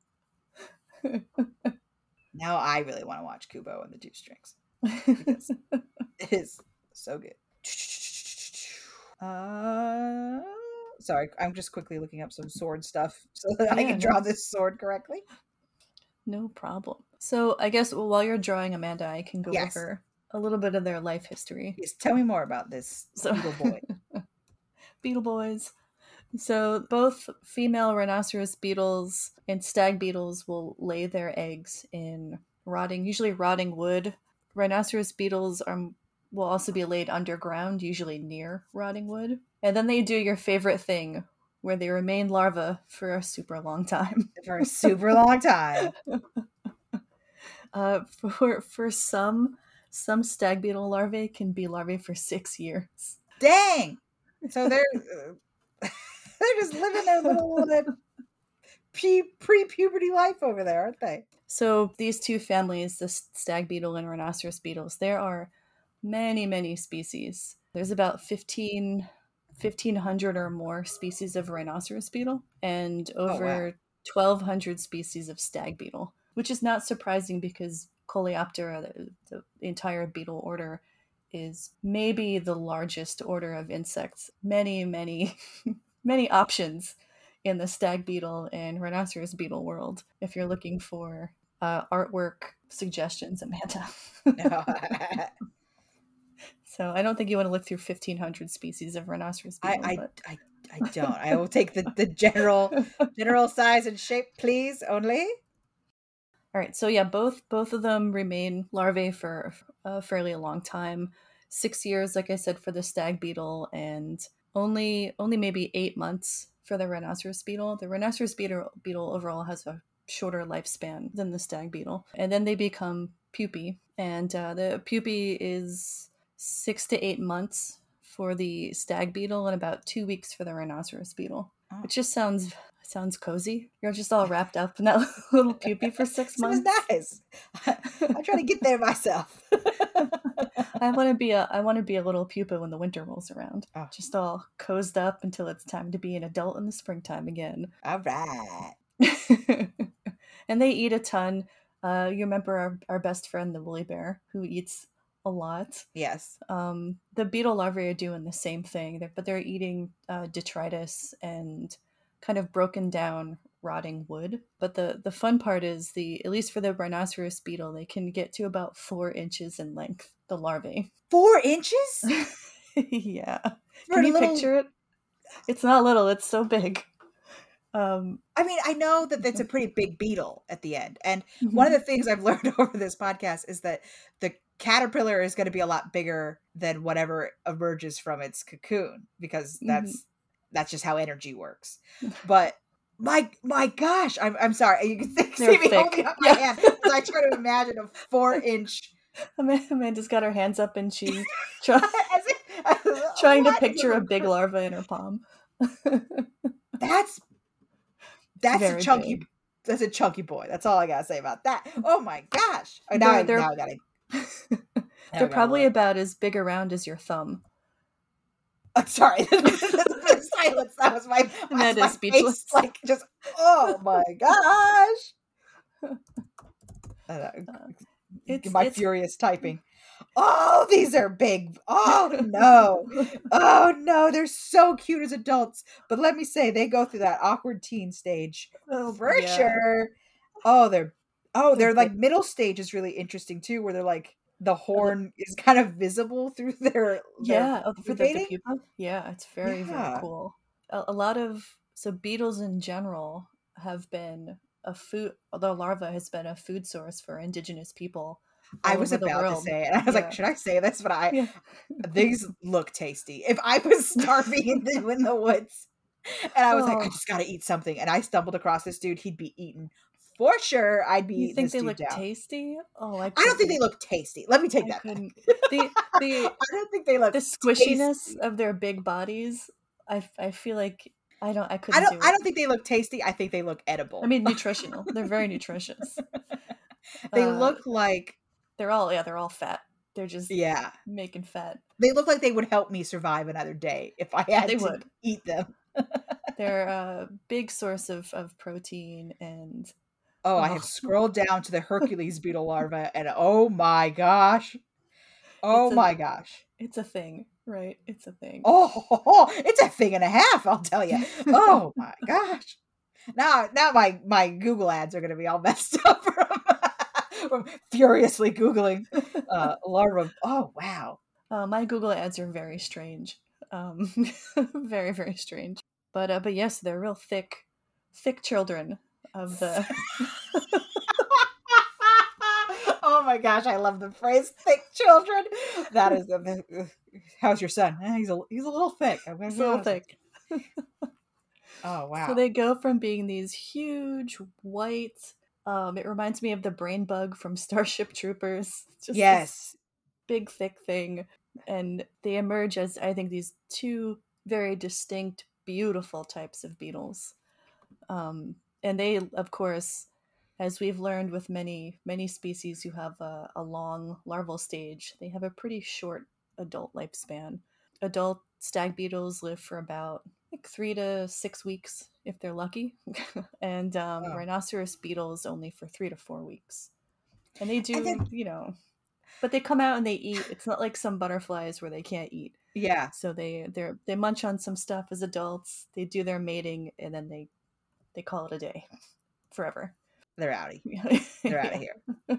Now I really want to watch Kubo and the Two Strings. It is so good. Sorry, I'm just quickly looking up some sword stuff so that I can draw this sword correctly. No problem. So I guess while you're drawing, Amanda, I can go over a little bit of their life history. Yes, tell me more about this beetle boy. Beetle boys. So both female rhinoceros beetles and stag beetles will lay their eggs in usually rotting wood. Rhinoceros beetles will also be laid underground, usually near rotting wood. And then they do your favorite thing, where they remain larvae for a super long time. For a super long time. For some stag beetle larvae can be larvae for 6 years. Dang! So they're... They're just living their little pre-puberty life over there, aren't they? So these two families, the stag beetle and rhinoceros beetles, there are many, many species. There's about 1,500 or more species of rhinoceros beetle, and over 1,200 species of stag beetle, which is not surprising because Coleoptera, the entire beetle order, is maybe the largest order of insects. Many, many... many options in the stag beetle and rhinoceros beetle world if you're looking for artwork suggestions, Amanda. So I don't think you want to look through 1,500 species of rhinoceros beetle. I don't. I will take the general size and shape, please, only. All right. So yeah, both of them remain larvae for a fairly long time. 6 years, like I said, for the stag beetle, and only maybe 8 months for the rhinoceros beetle. The rhinoceros beetle overall has a shorter lifespan than the stag beetle. And then they become pupae. And the pupae is 6 to 8 months for the stag beetle and about 2 weeks for the rhinoceros beetle. Oh. It just sounds cozy. You're just all wrapped up in that little pupae for 6 months. Sounds nice. I'm trying to get there myself. I want to be a little pupa when the winter rolls around. Oh. Just all cozed up until it's time to be an adult in the springtime again. All right. And they eat a ton. You remember our best friend, the woolly bear, who eats a lot. Yes. The beetle larvae are doing the same thing, but they're eating detritus and kind of broken down rotting wood. But the fun part is, at least for the rhinoceros beetle, they can get to about 4 inches in length, the larvae. 4 inches? Yeah. Can you picture it? It's not little, it's so big. I mean, I know that that's a pretty big beetle at the end. And one of the things I've learned over this podcast is that the caterpillar is going to be a lot bigger than whatever emerges from its cocoon, because that's just how energy works. But my gosh, I'm sorry. You can see me holding up my hand. So I try to imagine a 4-inch. Amanda's got her hands up and she's trying to picture a big larva in her palm. That's a chunky boy. That's all I gotta say about that. Oh my gosh! Oh, they're probably about as big around as your thumb. I'm sorry. That's silence. That was my speechless face, like, just oh my gosh. It's furious typing. Oh, these are big. Oh, no. Oh, no. They're so cute as adults. But let me say, they go through that awkward teen stage. Oh, for sure. They're like middle stage is really interesting, too, where they're like the horn is kind of visible through their. The pupa. Yeah, it's very cool. A lot of. So beetles in general have been a food. The larva has been a food source for indigenous people. I was about to say it. I was like, should I say this? But these look tasty. If I was starving in the woods and I was like, I just got to eat something. And I stumbled across this dude, he'd be eaten for sure. I'd be eating this dude down. You think they look tasty? Oh, I don't think they look tasty. Let me take that back. I don't think they look tasty. The squishiness of their big bodies, I feel like I don't think they look tasty. I think they look edible. I mean, nutritional. They're very nutritious. They look like... They're all fat. They're just making fat. They look like they would help me survive another day if I had to eat them. They're a big source of protein and... Oh, I have scrolled down to the Hercules beetle larva and oh my gosh. It's a thing, right? It's a thing. Oh, it's a thing and a half, I'll tell you. Oh my gosh. Now my Google ads are going to be all messed up from... I'm furiously Googling larva. Oh, wow. My Google ads are very strange. Very, very strange. But yes, they're real thick children of the... Oh my gosh, I love the phrase thick children. That is how's your son? He's a little thick. He's a little thick. Oh, wow. So they go from being these huge white... it reminds me of the brain bug from Starship Troopers. Just this big, thick thing. And they emerge as, I think, these two very distinct, beautiful types of beetles. And they, of course, as we've learned with many, many species who have a long larval stage, they have a pretty short adult lifespan. Adult stag beetles live for about 3 to 6 weeks if they're lucky, and rhinoceros beetles only for 3 to 4 weeks, and they do, and then, but they come out and they eat. It's not like some butterflies where they can't eat. Yeah, so they munch on some stuff as adults. They do their mating and then they call it a day, forever. they're outie. They're out of here.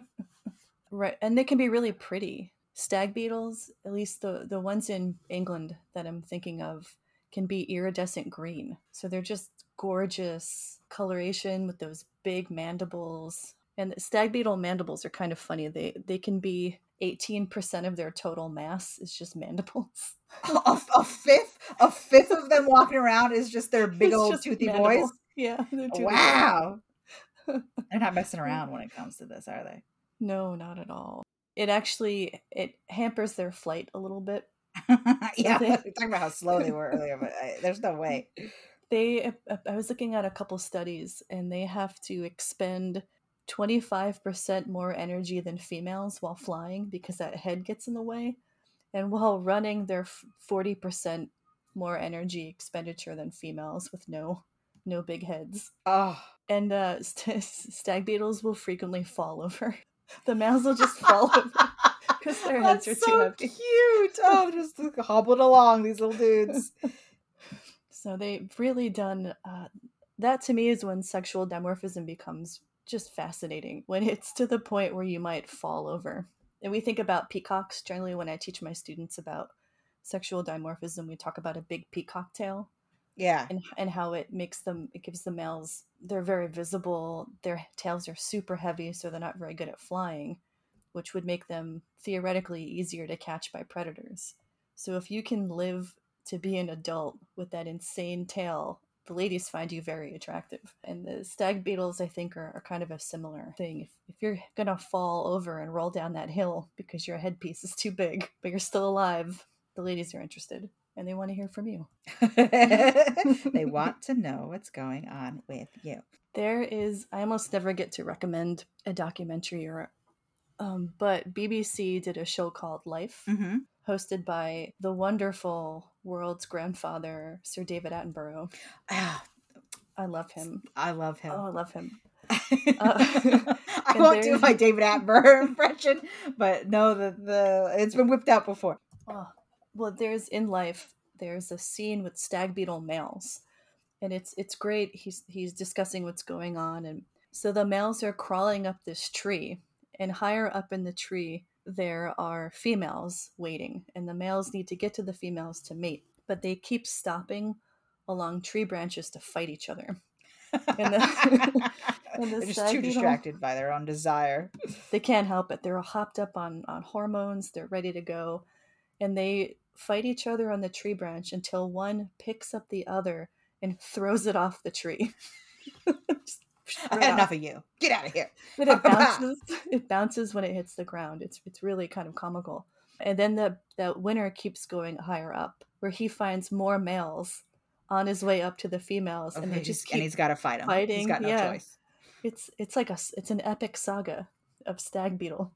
Right. And they can be really pretty. Stag beetles, at least the ones in England that I'm thinking of, can be iridescent green. So they're just gorgeous coloration with those big mandibles. And stag beetle mandibles are kind of funny. They can be 18% of their total mass is just mandibles. a fifth of them walking around is just their big it's old toothy mandibles. Boys. Yeah. Wow. They're not messing around when it comes to this, are they? No, not at all. It hampers their flight a little bit. Yeah, we're talking about how slow they were earlier, but there's no way. I was looking at a couple studies, and they have to expend 25% more energy than females while flying because that head gets in the way. And while running, they're 40% more energy expenditure than females with no big heads. Oh. And stag beetles will frequently fall over. The males will just fall over because their heads are too empty. That's so cute. Oh, just hobbled along, these little dudes. So they've really done... that to me is when sexual dimorphism becomes just fascinating, when it's to the point where you might fall over. And we think about peacocks. Generally, when I teach my students about sexual dimorphism, we talk about a big peacock tail. Yeah. And how it makes them, it gives the males, they're very visible. Their tails are super heavy, so they're not very good at flying, which would make them theoretically easier to catch by predators. So if you can live to be an adult with that insane tail, the ladies find you very attractive. And the stag beetles, I think, are kind of a similar thing. If you're going to fall over and roll down that hill because your headpiece is too big, but you're still alive, the ladies are interested. And they want to hear from you. They want to know what's going on with you. I almost never get to recommend a documentary, but BBC did a show called Life, mm-hmm. hosted by the wonderful world's grandfather, Sir David Attenborough. Oh, I love him. Oh, I love him. I won't do my David Attenborough impression, but no, the it's been whipped out before. Oh. Well, there's a scene with stag beetle males, and it's great. He's discussing what's going on. And so the males are crawling up this tree, and higher up in the tree, there are females waiting, and the males need to get to the females to mate, but they keep stopping along tree branches to fight each other. They're just too distracted by their own desire. They can't help it. They're all hopped up on hormones. They're ready to go. And they fight each other on the tree branch until one picks up the other and throws it off the tree. I had enough of you. Get out of here. But it bounces. It bounces when it hits the ground. It's really kind of comical. And then the winner keeps going higher up, where he finds more males on his way up to the females, okay, and they just keep and he's got to fight them. Fighting. He's got no choice. It's an epic saga of stag beetles.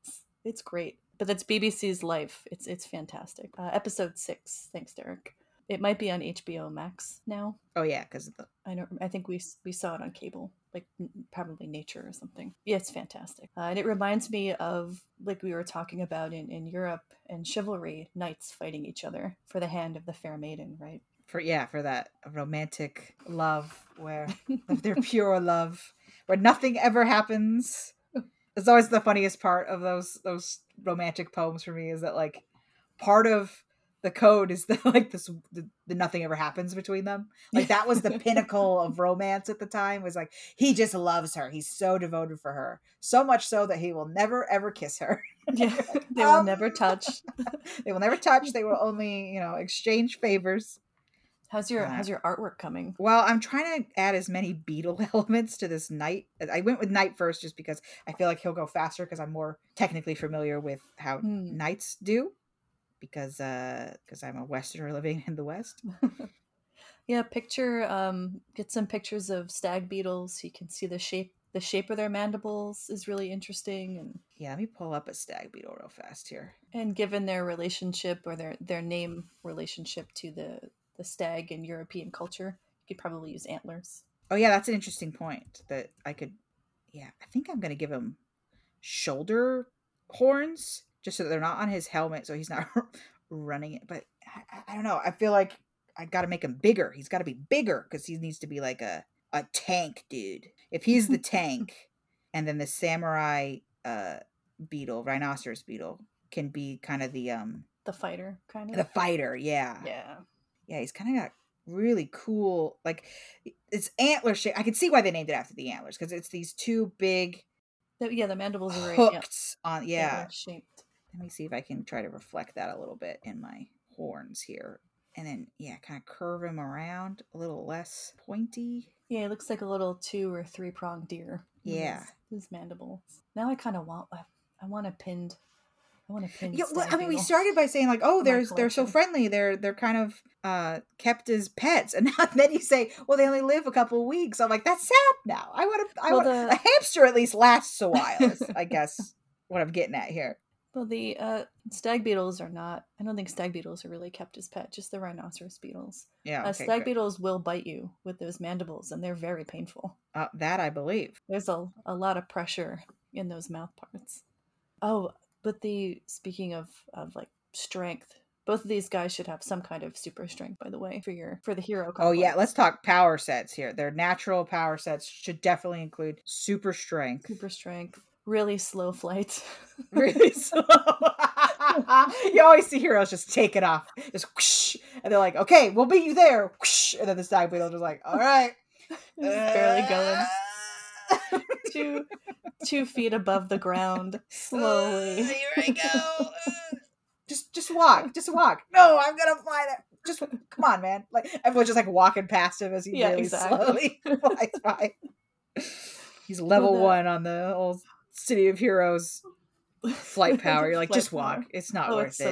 It's great. But that's BBC's Life. It's fantastic. Episode 6. Thanks, Derek. It might be on HBO Max now. Oh yeah, because I think we saw it on cable, like probably Nature or something. Yeah, it's fantastic, and it reminds me of, like we were talking about in Europe and chivalry, knights fighting each other for the hand of the fair maiden, right? For that romantic love where of their pure love, where nothing ever happens. It's always the funniest part of those romantic poems for me, is that, like, part of the code is that, like, the nothing ever happens between them. Like, that was the pinnacle of romance at the time, was like, he just loves her. He's so devoted for her, so much so that he will never ever kiss her. Yeah, like, they will never touch. They will never touch. They will only, exchange favors. How's your artwork coming? Well, I'm trying to add as many beetle elements to this knight. I went with knight first just because I feel like he'll go faster because I'm more technically familiar with how knights do, because I'm a Westerner living in the West. Yeah, get some pictures of stag beetles. You can see the shape of their mandibles is really interesting. And yeah, let me pull up a stag beetle real fast here. And given their relationship, or their name relationship to the stag in European culture, you could probably use antlers. Oh yeah, that's an interesting point that I could. Yeah, I think I'm going to give him shoulder horns just so that they're not on his helmet, so he's not running it. But I don't know. I feel like I got to make him bigger. He's got to be bigger because he needs to be like a tank dude. If he's the tank, And then the samurai beetle, rhinoceros beetle, can be kind of the fighter kind of. The fighter, yeah. Yeah. Yeah, he's kind of got really cool, like, it's antler shape. I can see why they named it after the antlers, because it's these two big the mandibles are hooked on shaped. Let me see if I can try to reflect that a little bit in my horns here. And then, yeah, kind of curve him around a little less pointy. Yeah, it looks like a little 2 or 3-pronged deer. Yeah. His mandibles. Now I kind of want, I want a pinned. Yeah, well, I mean, we started by saying like, oh, they're so friendly. They're kind of kept as pets, and then you say, well, they only live a couple of weeks. I'm like, that's sad now. I want a hamster at least lasts a while. Is, I guess what I'm getting at here. Well, the stag beetles are not. I don't think stag beetles are really kept as pets. Just the rhinoceros beetles. Yeah. Okay, stag beetles will bite you with those mandibles, and they're very painful. That I believe. There's a lot of pressure in those mouth parts. Oh. But speaking of like strength, both of these guys should have some kind of super strength, by the way, for the hero complex. Oh yeah, let's talk power sets here. Their natural power sets should definitely include super strength. Super strength. Really slow flight. Really slow. You always see heroes just take it off. Just whoosh, and they're like, okay, we'll beat you there. Whoosh, and then the stag beetle's just like, all right. Barely going. 2 feet above the ground, slowly. Here I go. Just walk. No, I'm gonna fly there. Just come on, man. Like everyone's just like walking past him as he slowly flies by. He's level one on the old City of Heroes flight power. You're like, just walk. It's not worth it. Oh,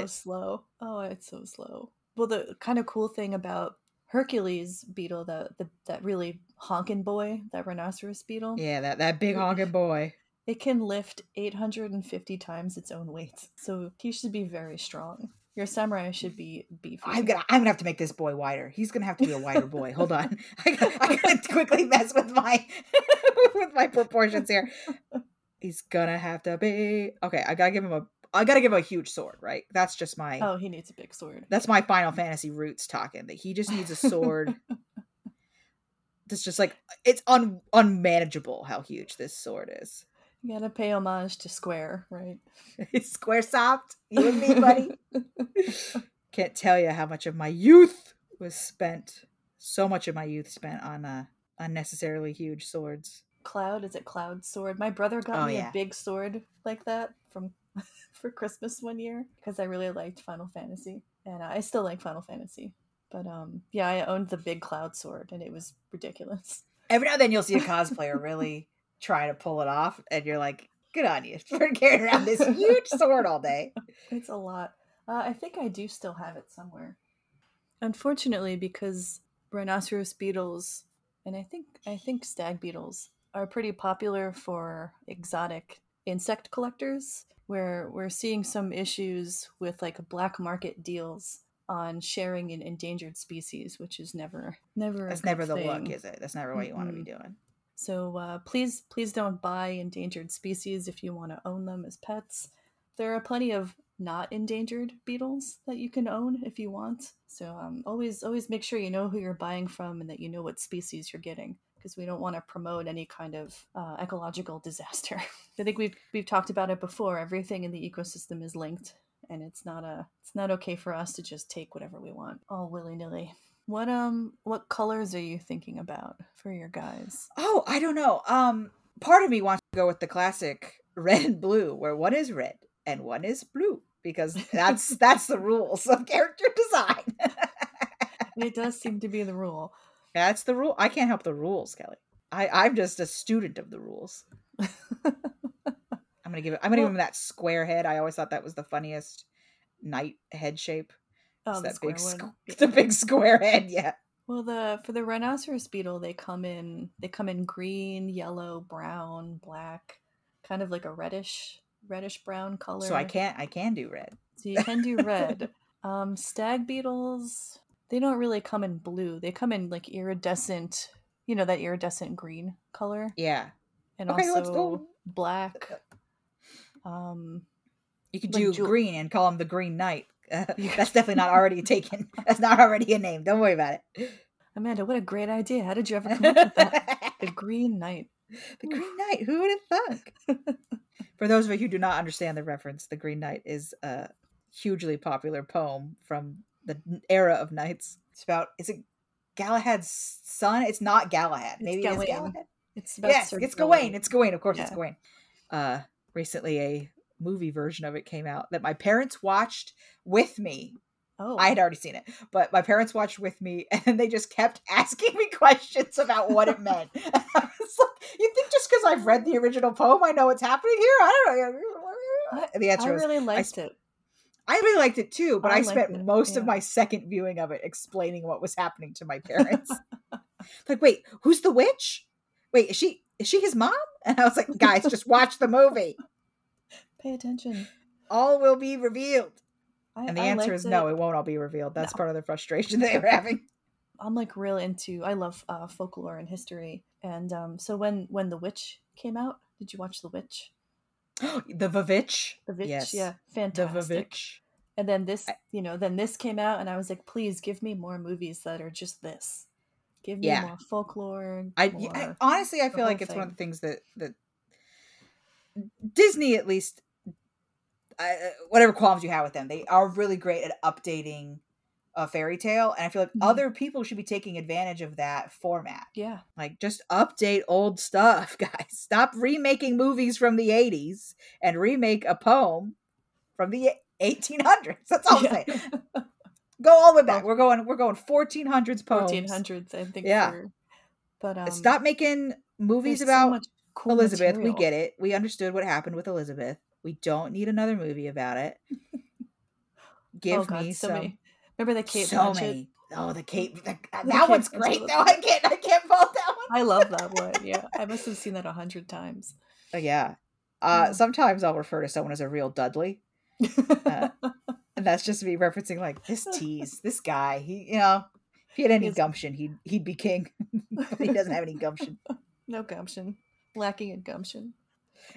it's so slow. Well, the kind of cool thing about Hercules beetle, that really honkin' boy, that rhinoceros beetle. Yeah, that big honkin' boy. It can lift 850 times its own weight. So he should be very strong. Your samurai should be beefy. I'm gonna have to make this boy wider. He's gonna have to be a wider boy. Hold on. I gotta quickly mess with my proportions here. He's gonna have to be okay, I gotta give him a huge sword, right? That's just my... Oh, he needs a big sword. That's my Final Fantasy roots talking, that he just needs a sword. That's just like, it's unmanageable how huge this sword is. You gotta pay homage to Square, right? Square soft, you and me, buddy. Can't tell you how much of my youth was spent. So much of my youth spent on unnecessarily huge swords. Cloud? Is it Cloud's sword? My brother got me a big sword like that for Christmas one year, because I really liked Final Fantasy, and I still like Final Fantasy, but I owned the big Cloud sword, and it was ridiculous. Every now and then you'll see a cosplayer really try to pull it off, and you're like, good on you for carrying around this huge sword all day. It's a lot. I think I do still have it somewhere, unfortunately, because rhinoceros beetles and I think stag beetles are pretty popular for exotic insect collectors, where we're seeing some issues with like black market deals on sharing an endangered species, which is never that's never the look, is it? That's never what you want to be doing. So please don't buy endangered species if you want to own them as pets. There are plenty of not endangered beetles that you can own if you want. So always make sure you know who you're buying from and that you know what species you're getting, because we don't want to promote any kind of ecological disaster. I think we've talked about it before. Everything in the ecosystem is linked, and it's not okay for us to just take whatever we want all willy-nilly. What colors are you thinking about for your guys? Oh, I don't know. Part of me wants to go with the classic red and blue, where one is red and one is blue, because that's the rules of character design. It does seem to be the rule. That's the rule. I can't help the rules, Kelly. I'm just a student of the rules. I'm gonna give him that square head. I always thought that was the funniest knight head shape. Oh, that big square head. Yeah. Well, for the rhinoceros beetle, they come in green, yellow, brown, black, kind of like a reddish brown color. So I can do red. So you can do red. Stag beetles, they don't really come in blue. They come in like iridescent, you know, that iridescent green color. Yeah. And okay, also black. You could do green and call him the Green Knight. That's definitely not already taken. That's not already a name. Don't worry about it. Amanda, what a great idea. How did you ever come up with that? The Green Knight. The Green Knight. Who would have thunk? For those of you who do not understand the reference, The Green Knight is a hugely popular poem from the era of knights. It's about, is it Galahad's son? It's not Galahad. Maybe it's Galahad. It's about it's Gawain. It's Gawain. Of course, it's Gawain. Recently, a movie version of it came out that my parents watched with me. Oh, I had already seen it, but my parents watched with me, and they just kept asking me questions about what it meant. I was like, you think just because I've read the original poem, I know what's happening here? I don't know. And the answer I really liked it. I really liked it too, but I spent most of my second viewing of it explaining what was happening to my parents. Like, wait, who's the witch? Wait, is she his mom? And I was like, guys, just watch the movie. Pay attention. All will be revealed. And the answer is no, it won't all be revealed. That's part of the frustration they were having. I'm like real into, I love folklore and history. And so when The Witch came out, did you watch The Witch? The Vavitch? The Vavitch, yes. Yeah. Fantastic. The Vavitch. And then this, this came out and I was like, please give me more movies that are just this. Give me more folklore. Honestly, I feel like it's one of the things that Disney, at least, whatever qualms you have with them, they are really great at updating a fairy tale, and I feel like other people should be taking advantage of that format. Yeah, like just update old stuff, guys. Stop remaking movies from the 80s and remake a poem from the 1800s. That's all I'm saying. Go all the way back. We're going 1400s poems. 1400s, I think. Yeah, but stop making movies about so cool Elizabeth. Material. We get it. We understood what happened with Elizabeth. We don't need another movie about it. Give me so many. Remember the Kate Blanchett? Oh, the Kate. That one's great though. I can't fault that one. I love that one. Yeah, I must have seen that 100 times. Oh yeah. Sometimes I'll refer to someone as a real Dudley, and that's just me referencing like this guy. He, if he had any gumption, he'd be king. But he doesn't have any gumption. No gumption. Lacking in gumption.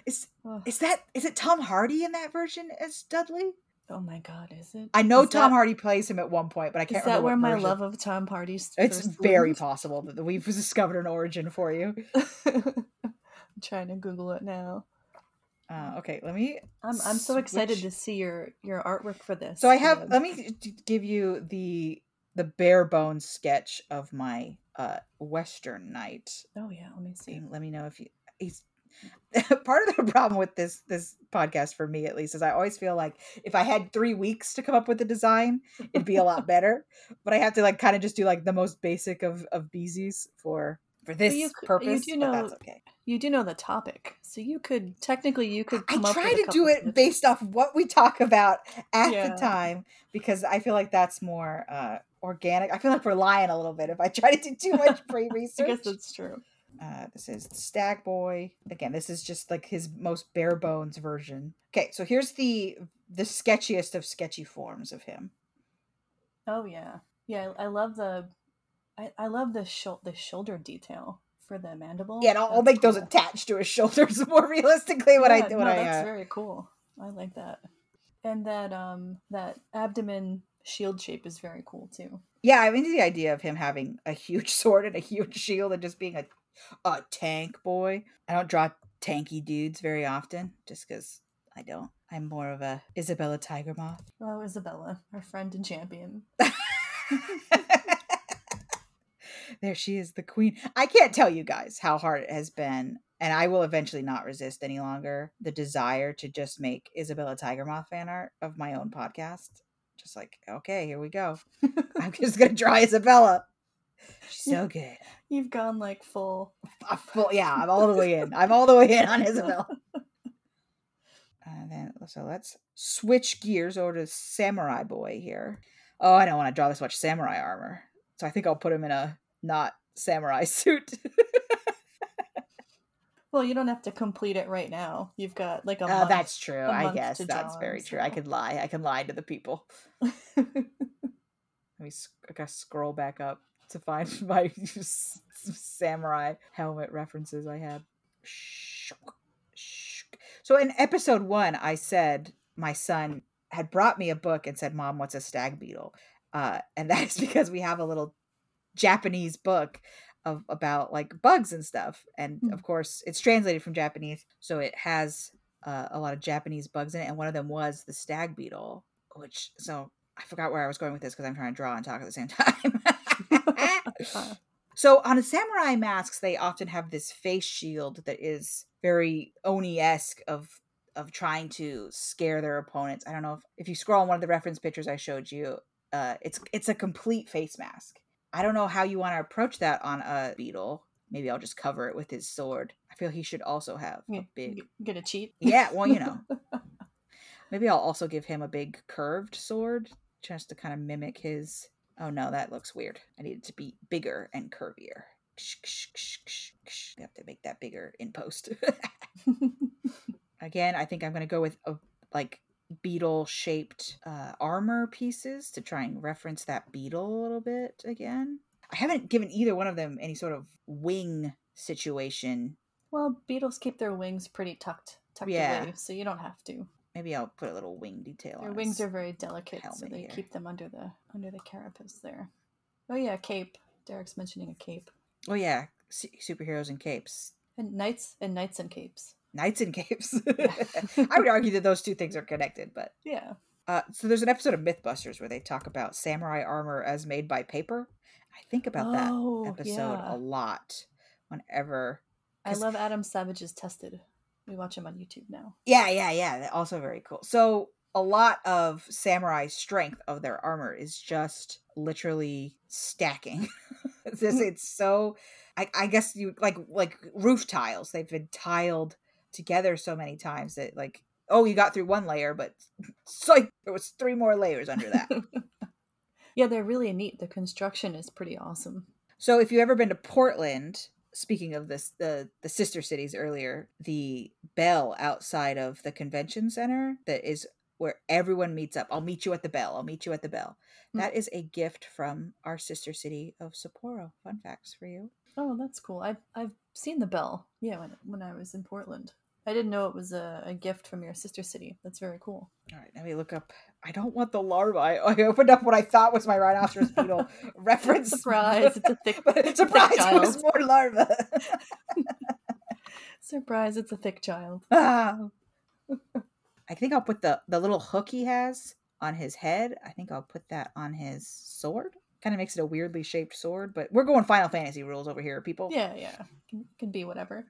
Is it Tom Hardy in that version as Dudley? Oh my God, is it? I know Tom Hardy plays him at one point, but I can't remember. Is that where my love of Tom Hardy's It's very possible that we've discovered an origin for you. I'm trying to Google it now. Okay, let me... I'm so excited to see your artwork for this. So I have... Let me give you the bare bones sketch of my Western Knight. Oh yeah, let me see. Let me know if you... Part of the problem with this podcast for me, at least, is I always feel like if I had 3 weeks to come up with a design, it'd be a lot better. But I have to like kind of just do like the most basic of beesies for this purpose. You do know, that's okay. You do know the topic, so you could come up with a couple. I try to do it based off what we talk about at the time because I feel like that's more organic. I feel like we're lying a little bit if I try to do too much pre-research. I guess that's true. This is Stag Boy. Again, this is just like his most bare bones version. Okay, so here's the sketchiest of sketchy forms of him. Oh yeah, yeah. I love the shoulder detail for the mandible. Yeah, and I'll make those attached to his shoulders more realistically. That's very cool. I like that, and that abdomen shield shape is very cool too. Yeah, I'm into the idea of him having a huge sword and a huge shield and just being a tank boy. I don't draw tanky dudes very often just because I don't. I'm more of a Isabella Tiger Moth. Oh, Isabella, our friend and champion. There she is, the queen. I can't tell you guys how hard it has been, and I will eventually not resist any longer, the desire to just make Isabella Tiger Moth fan art of my own podcast. Just like, okay, here we go. I'm just going to draw Isabella. She's so good. You've gone like full. Yeah, I'm all the way in. I'm all the way in on Isabella. And then, so let's switch gears over to Samurai Boy here. Oh, I don't want to draw this much samurai armor. So I think I'll put him in a not samurai suit. Well, you don't have to complete it right now. You've got like a month. That's true. I guess that's very true. I could lie. I can lie to the people. Let me scroll back up to find my samurai helmet references I had. So in episode 1, I said my son had brought me a book and said, Mom, what's a stag beetle? And that is because we have a little Japanese book about like bugs and stuff. And of course it's translated from Japanese, so it has a lot of Japanese bugs in it. And one of them was the stag beetle, which, so I forgot where I was going with this because I'm trying to draw and talk at the same time. So on samurai masks, they often have this face shield that is very Oni-esque of trying to scare their opponents. I don't know if you scroll on one of the reference pictures I showed you, it's a complete face mask. I don't know how you want to approach that on a beetle. Maybe I'll just cover it with his sword. I feel he should also have a big... Gonna cheat? Yeah, well, you know. Maybe I'll also give him a big curved sword just to kind of mimic his... Oh no, that looks weird. I need it to be bigger and curvier. We have to make that bigger in post. Again, I think I'm going to go with beetle-shaped armor pieces to try and reference that beetle a little bit again. I haven't given either one of them any sort of wing situation. Well, beetles keep their wings pretty tucked away, so you don't have to. Maybe I'll put a little wing detail on it. Their wings are very delicate, so they keep them under the carapace there. Oh yeah, cape. Derek's mentioning a cape. Oh yeah, superheroes and capes. And knights and capes. Knights and capes. Yeah. I would argue that those two things are connected, but... Yeah. So there's an episode of Mythbusters where they talk about samurai armor as made by paper. I think about that episode a lot whenever... I love Adam Savage's Tested. We watch him on YouTube now. Yeah. Also very cool. So a lot of samurai strength of their armor is just literally stacking. It's so... I guess you like roof tiles. They've been tiled together so many times that you got through one layer, but there was three more layers under that. Yeah, they're really neat. The construction is pretty awesome. So if you've ever been to Portland, speaking of this, the sister cities earlier, the bell outside of the convention center that is where everyone meets up. I'll meet you at the bell. That is a gift from our sister city of Sapporo. Fun facts for you. Oh, that's cool. I've seen the bell. Yeah, when I was in Portland. I didn't know it was a gift from your sister city. That's very cool. All right, let me look up. I don't want the larvae. I opened up what I thought was my rhinoceros beetle reference. Surprise, it's a thick Surprise, it was more larva. Surprise, it's a thick child. Ah. I think I'll put the little hook he has on his head. I think I'll put that on his sword. Kind of makes it a weirdly shaped sword, but we're going Final Fantasy rules over here, people. Yeah. Can be whatever.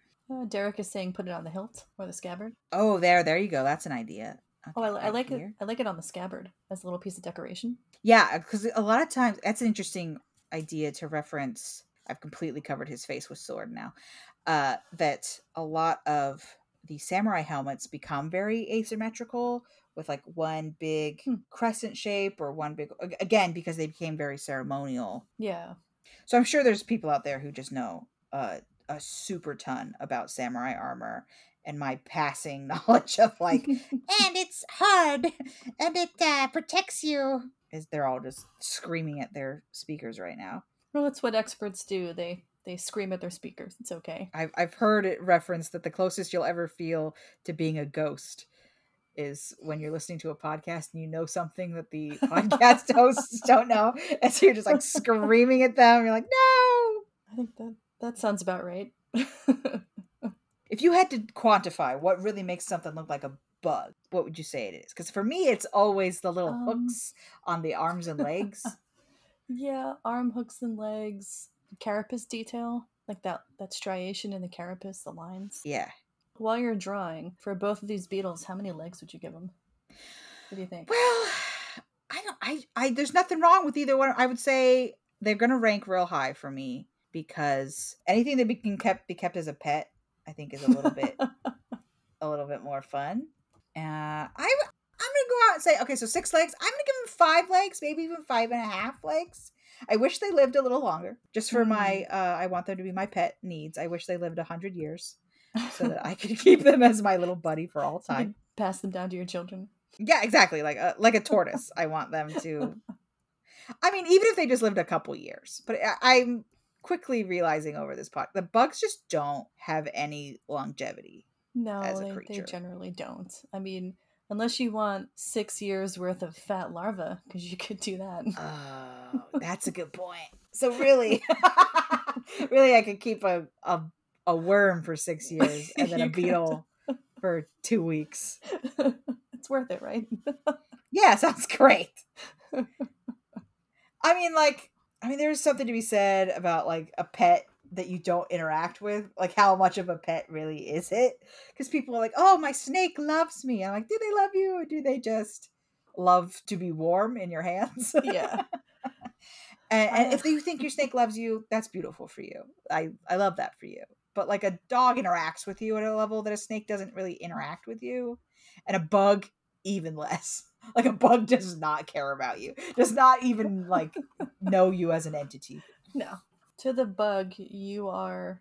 Derek is saying put it on the hilt or the scabbard. Oh, there you go. That's an idea. Okay, I like it. I like it on the scabbard as a little piece of decoration. Yeah, because a lot of times that's an interesting idea to reference. I've completely covered his face with sword now. That a lot of the samurai helmets become very asymmetrical, with one big crescent shape or one big, again, because they became very ceremonial. Yeah. So I'm sure there's people out there who just know a super ton about samurai armor, and my passing knowledge of and it's hard and it protects you is they're all just screaming at their speakers right now. Well, that's what experts do. They scream at their speakers. It's okay. I've heard it referenced that the closest you'll ever feel to being a ghost is when you're listening to a podcast and you know something that the podcast hosts don't know, and so you're just screaming at them. You're like, no! I think that sounds about right. If you had to quantify what really makes something look like a bug, what would you say it is? Because for me, it's always the little hooks on the arms and legs. Yeah, arm hooks and legs, carapace detail, that striation in the carapace, the lines. Yeah. While you're drawing, for both of these beetles, how many legs would you give them? What do you think? Well, I there's nothing wrong with either one. I would say they're going to rank real high for me, because anything that can be kept as a pet, I think, is a little bit more fun. I'm going to go out and say, okay, so 6 legs. I'm going to give them 5 legs, maybe even 5.5 legs. I wish they lived a little longer, just for my, I want them to be my pet needs. I wish they lived 100 years. So that I could keep them as my little buddy for all time. Pass them down to your children. Yeah, exactly. Like a tortoise. I want them to... I mean, even if they just lived a couple years. But I'm quickly realizing over this podcast, the bugs just don't have any longevity. No, as a creature. They generally don't. I mean, unless you want 6 years worth of fat larva, because you could do that. Oh, that's a good point. So really... Really, I could keep a worm for 6 years and then a beetle for 2 weeks. It's worth it, right? Yeah, sounds great. I mean, there's something to be said about like a pet that you don't interact with, like how much of a pet really is it? Because people are like, oh, my snake loves me. I'm like, do they love you or do they just love to be warm in your hands? Yeah. And if you think your snake loves you, that's beautiful for you. I love that for you. But like a dog interacts with you at a level that a snake doesn't really interact with you. And a bug, even less. Like a bug does not care about you. Does not even like know you as an entity. No. To the bug, you're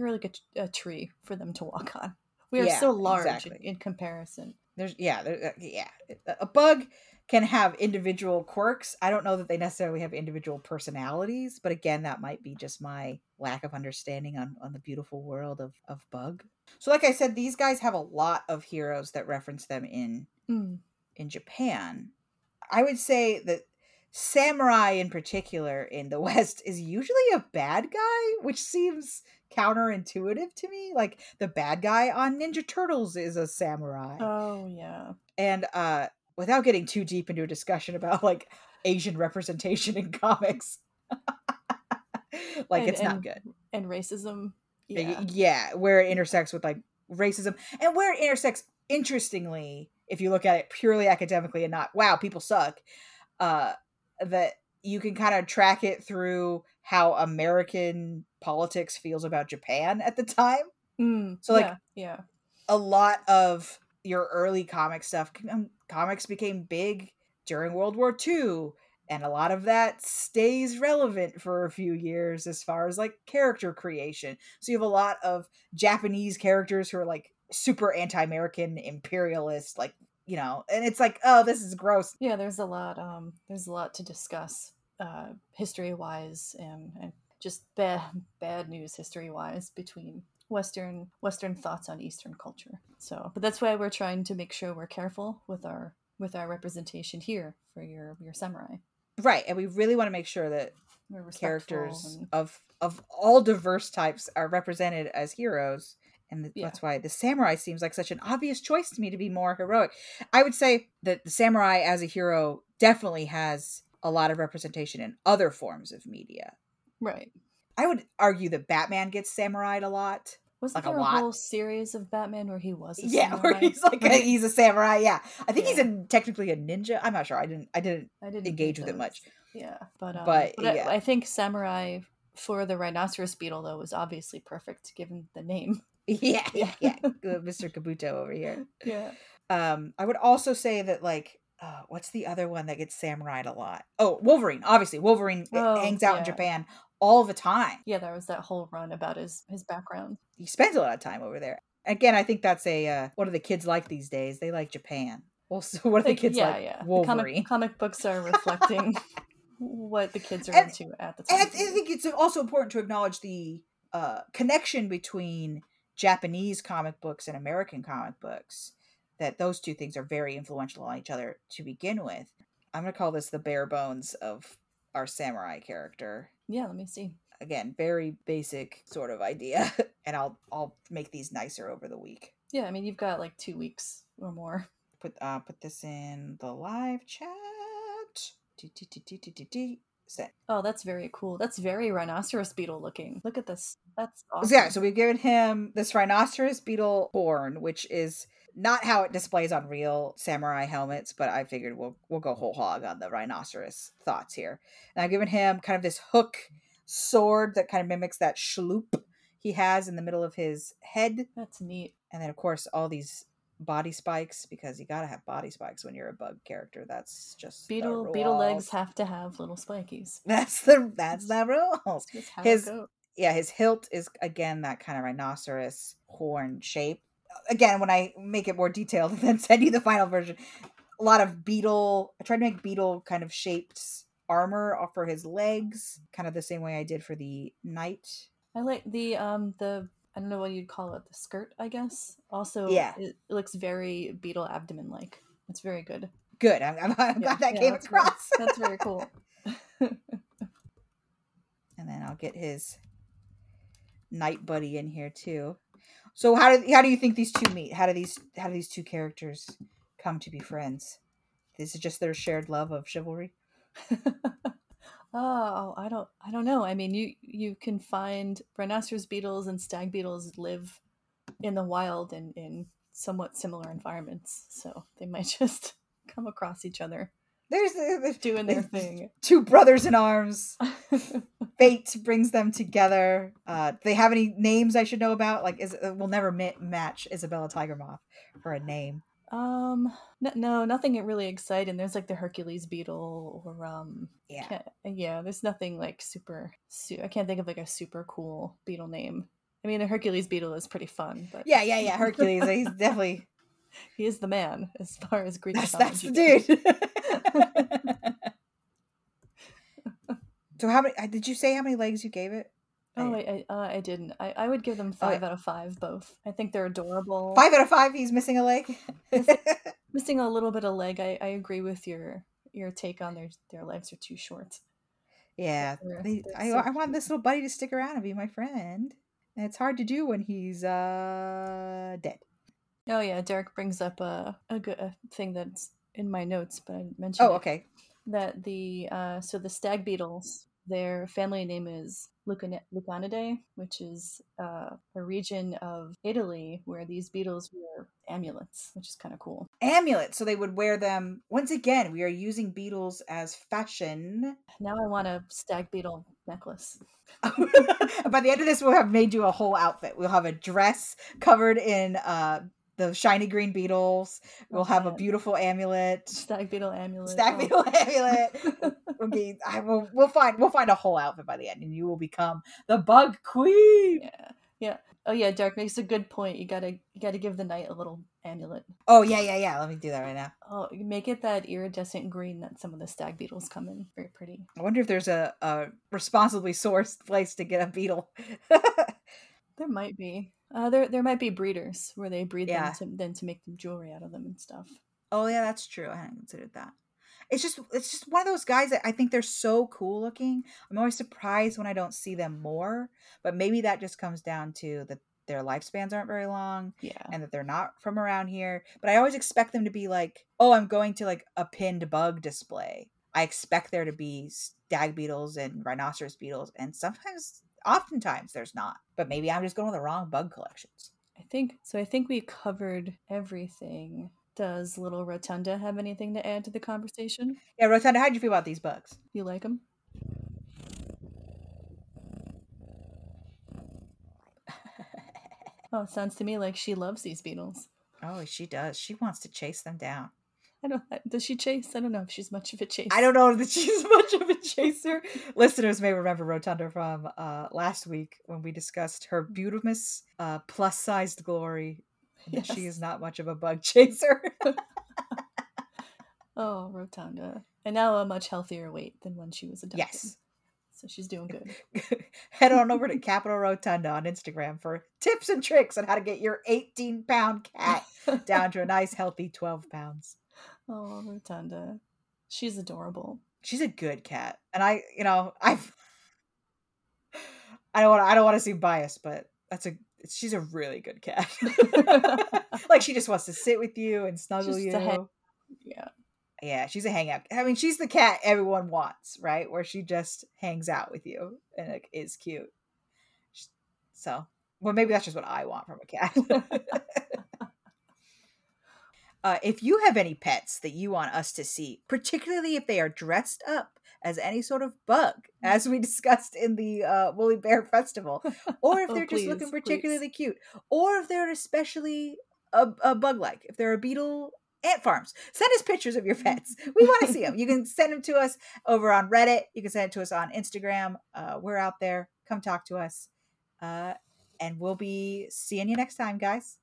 like a tree for them to walk on. We are so large in comparison. A bug can have individual quirks. I don't know that they necessarily have individual personalities, but again, that might be just my lack of understanding on the beautiful world of bug. So like I said, these guys have a lot of heroes that reference them in Japan. I would say that samurai in particular in the West is usually a bad guy, which seems counterintuitive to me. Like the bad guy on Ninja Turtles is a samurai. Oh yeah. And without getting too deep into a discussion about like Asian representation in comics, like it's not good. And racism. Yeah, where it intersects with like racism and where it intersects, interestingly, if you look at it purely academically and not, wow, people suck, that you can kind of track it through how American politics feels about Japan at the time. So like a lot of your early comic stuff, comics became big during World War II, and a lot of that stays relevant for a few years as far as like character creation. So you have a lot of Japanese characters who are like super anti-American imperialist, like, you know, and it's like, oh, this is gross. Yeah, there's a lot to discuss history-wise and just bad news history-wise between Western thoughts on Eastern culture. So, but that's why we're trying to make sure we're careful with our representation here for your samurai. Right, and we really want to make sure that we're characters of all diverse types are represented as heroes. And that's why the samurai seems like such an obvious choice to me to be more heroic. I would say that the samurai as a hero definitely has a lot of representation in other forms of media. Right. I would argue that Batman gets samurai'd a lot. Wasn't there a whole series of Batman where he was a samurai? Yeah, where he's like he's a samurai, yeah. I think he's technically a ninja. I'm not sure. I didn't engage with it much. Yeah. But I think samurai for the rhinoceros beetle, though, was obviously perfect given the name. Yeah. Mr. Kabuto over here. Yeah. I would also say that like, what's the other one that gets samurai'd a lot? Oh, Wolverine. Obviously, Wolverine hangs out in Japan all the time. Yeah, there was that whole run about his background. He spends a lot of time over there. Again, I think that's what do the kids like these days? They like Japan. Well, so what are the kids like? Yeah. Wolverine. Comic books are reflecting what the kids are into at the time. And I think it's also important to acknowledge the connection between Japanese comic books and American comic books, that those two things are very influential on each other to begin with. I'm going to call this the bare bones of our samurai character. Yeah, let me see. Again, very basic sort of idea, and I'll make these nicer over the week. Yeah, I mean, you've got like 2 weeks or more. Put this in the live chat. Oh, that's very cool. That's very rhinoceros beetle looking. Look at this. That's awesome. Yeah, so we've given him this rhinoceros beetle horn, which is not how it displays on real samurai helmets, but I figured we'll go whole hog on the rhinoceros thoughts here. And I've given him kind of this hook sword that kind of mimics that shloop he has in the middle of his head. That's neat. And then, of course, all these body spikes, because you gotta have body spikes when you're a bug character. That's just beetle legs have to have little spikies. That's the rules. His hilt is again that kind of rhinoceros horn shape. Again, when I make it more detailed and then send you the final version, a lot of beetle. I tried to make beetle kind of shaped armor for his legs, kind of the same way I did for the knight. I like the I don't know what you'd call it, the skirt, I guess. Also, it looks very beetle abdomen-like. It's very good. Good. I'm glad that came across. That's very cool. And then I'll get his Night Buddy in here too. So how do you think these two meet? How do these two characters come to be friends? This is just their shared love of chivalry. Oh, I don't know. I mean, you can find rhinoceros beetles and stag beetles live in the wild and in somewhat similar environments, so they might just come across each other. They're doing their thing. Two brothers in arms. Fate brings them together. Do they have any names I should know about? Like, we'll never match Isabella Tiger Moth for a name. No, nothing really exciting. There's like the Hercules beetle or there's nothing like I can't think of like a super cool beetle name. I mean, the Hercules beetle is pretty fun, but yeah. Hercules, he's definitely he is the man as far as Greek mythology. That's the dude. So how many did you say how many legs you gave it? Oh, I didn't. I would give them 5 out of 5 both. I think they're adorable. 5 out of 5, he's missing a leg. Missing a little bit of leg. I agree with your take on their legs are too short. Yeah. I want this little buddy to stick around and be my friend. And it's hard to do when he's dead. Oh, yeah. Derek brings up a thing that's in my notes, but I mentioned it. Oh, okay. That the stag beetles... Their family name is Lucanidae, which is a region of Italy where these beetles wear amulets, which is kind of cool. Amulets, so they would wear them. Once again, we are using beetles as fashion. Now I want a stag beetle necklace. By the end of this, we'll have made you a whole outfit. We'll have a dress covered in the shiny green beetles. We'll have a beautiful amulet. Stag beetle amulet. We'll find a whole outfit by the end, and you will become the bug queen. Yeah. Oh yeah, Derek makes a good point. You gotta give the knight a little amulet. Oh yeah. Let me do that right now. Oh, you make it that iridescent green that some of the stag beetles come in. Very pretty. I wonder if there's a responsibly sourced place to get a beetle. There might be. There might be breeders where they breed them to make them jewelry out of them and stuff. Oh yeah, that's true. I hadn't considered that. It's just one of those guys that I think they're so cool looking. I'm always surprised when I don't see them more, but maybe that just comes down to that their lifespans aren't very long and that they're not from around here. But I always expect them to be like, oh, I'm going to like a pinned bug display. I expect there to be stag beetles and rhinoceros beetles, and oftentimes there's not, but maybe I'm just going to the wrong bug collections. I think we covered everything. Does little Rotunda have anything to add to the conversation? Yeah, Rotunda, how do you feel about these bugs? You like them? Oh, it sounds to me like she loves these beetles. Oh, she does. She wants to chase them down. Does she chase? I don't know if she's much of a chaser. I don't know if she's much of a chaser. Listeners may remember Rotunda from last week when we discussed her beautifulness, plus-sized glory. Yes. She is not much of a bug chaser. Oh, Rotunda. And now a much healthier weight than when she was adopted. Yes. So she's doing good. Head on over to Capital Rotunda on Instagram for tips and tricks on how to get your 18-pound cat down to a nice, healthy 12 pounds. Oh, Rotunda. She's adorable. She's a good cat. And I don't want to seem biased, but she's a really good cat. Like, she just wants to sit with you and snuggle you. Yeah, she's a hangout. I mean, she's the cat everyone wants, right? Where she just hangs out with you and like is cute. So, well, maybe that's just what I want from a cat. If you have any pets that you want us to see, particularly if they are dressed up as any sort of bug, as we discussed in the Woolly Bear Festival, or if they're just looking particularly cute, or if they're especially a bug-like, if they're a beetle, ant farms, send us pictures of your pets. We want to see them. You can send them to us over on Reddit. You can send it to us on Instagram. We're out there. Come talk to us. And we'll be seeing you next time, guys.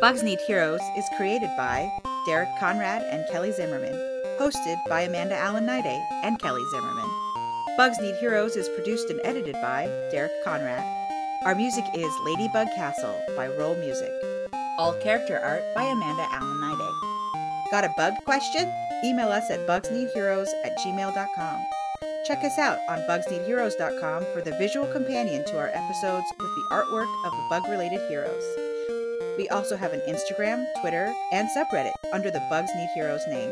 Bugs Need Heroes is created by Derek Conrad and Kelly Zimmerman, hosted by Amanda Niday and Kelly Zimmerman. Bugs Need Heroes is produced and edited by Derek Conrad. Our music is Ladybug Castle by Roll Music. All character art by Amanda Niday. Got a bug question? Email us at bugsneedheroes@gmail.com. Check us out on bugsneedheroes.com for the visual companion to our episodes with the artwork of the bug-related heroes. We also have an Instagram, Twitter, and subreddit under the Bugs Need Heroes name.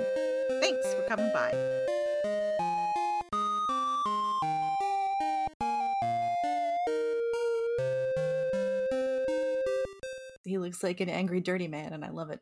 Thanks for coming by. He looks like an angry, dirty man, and I love it.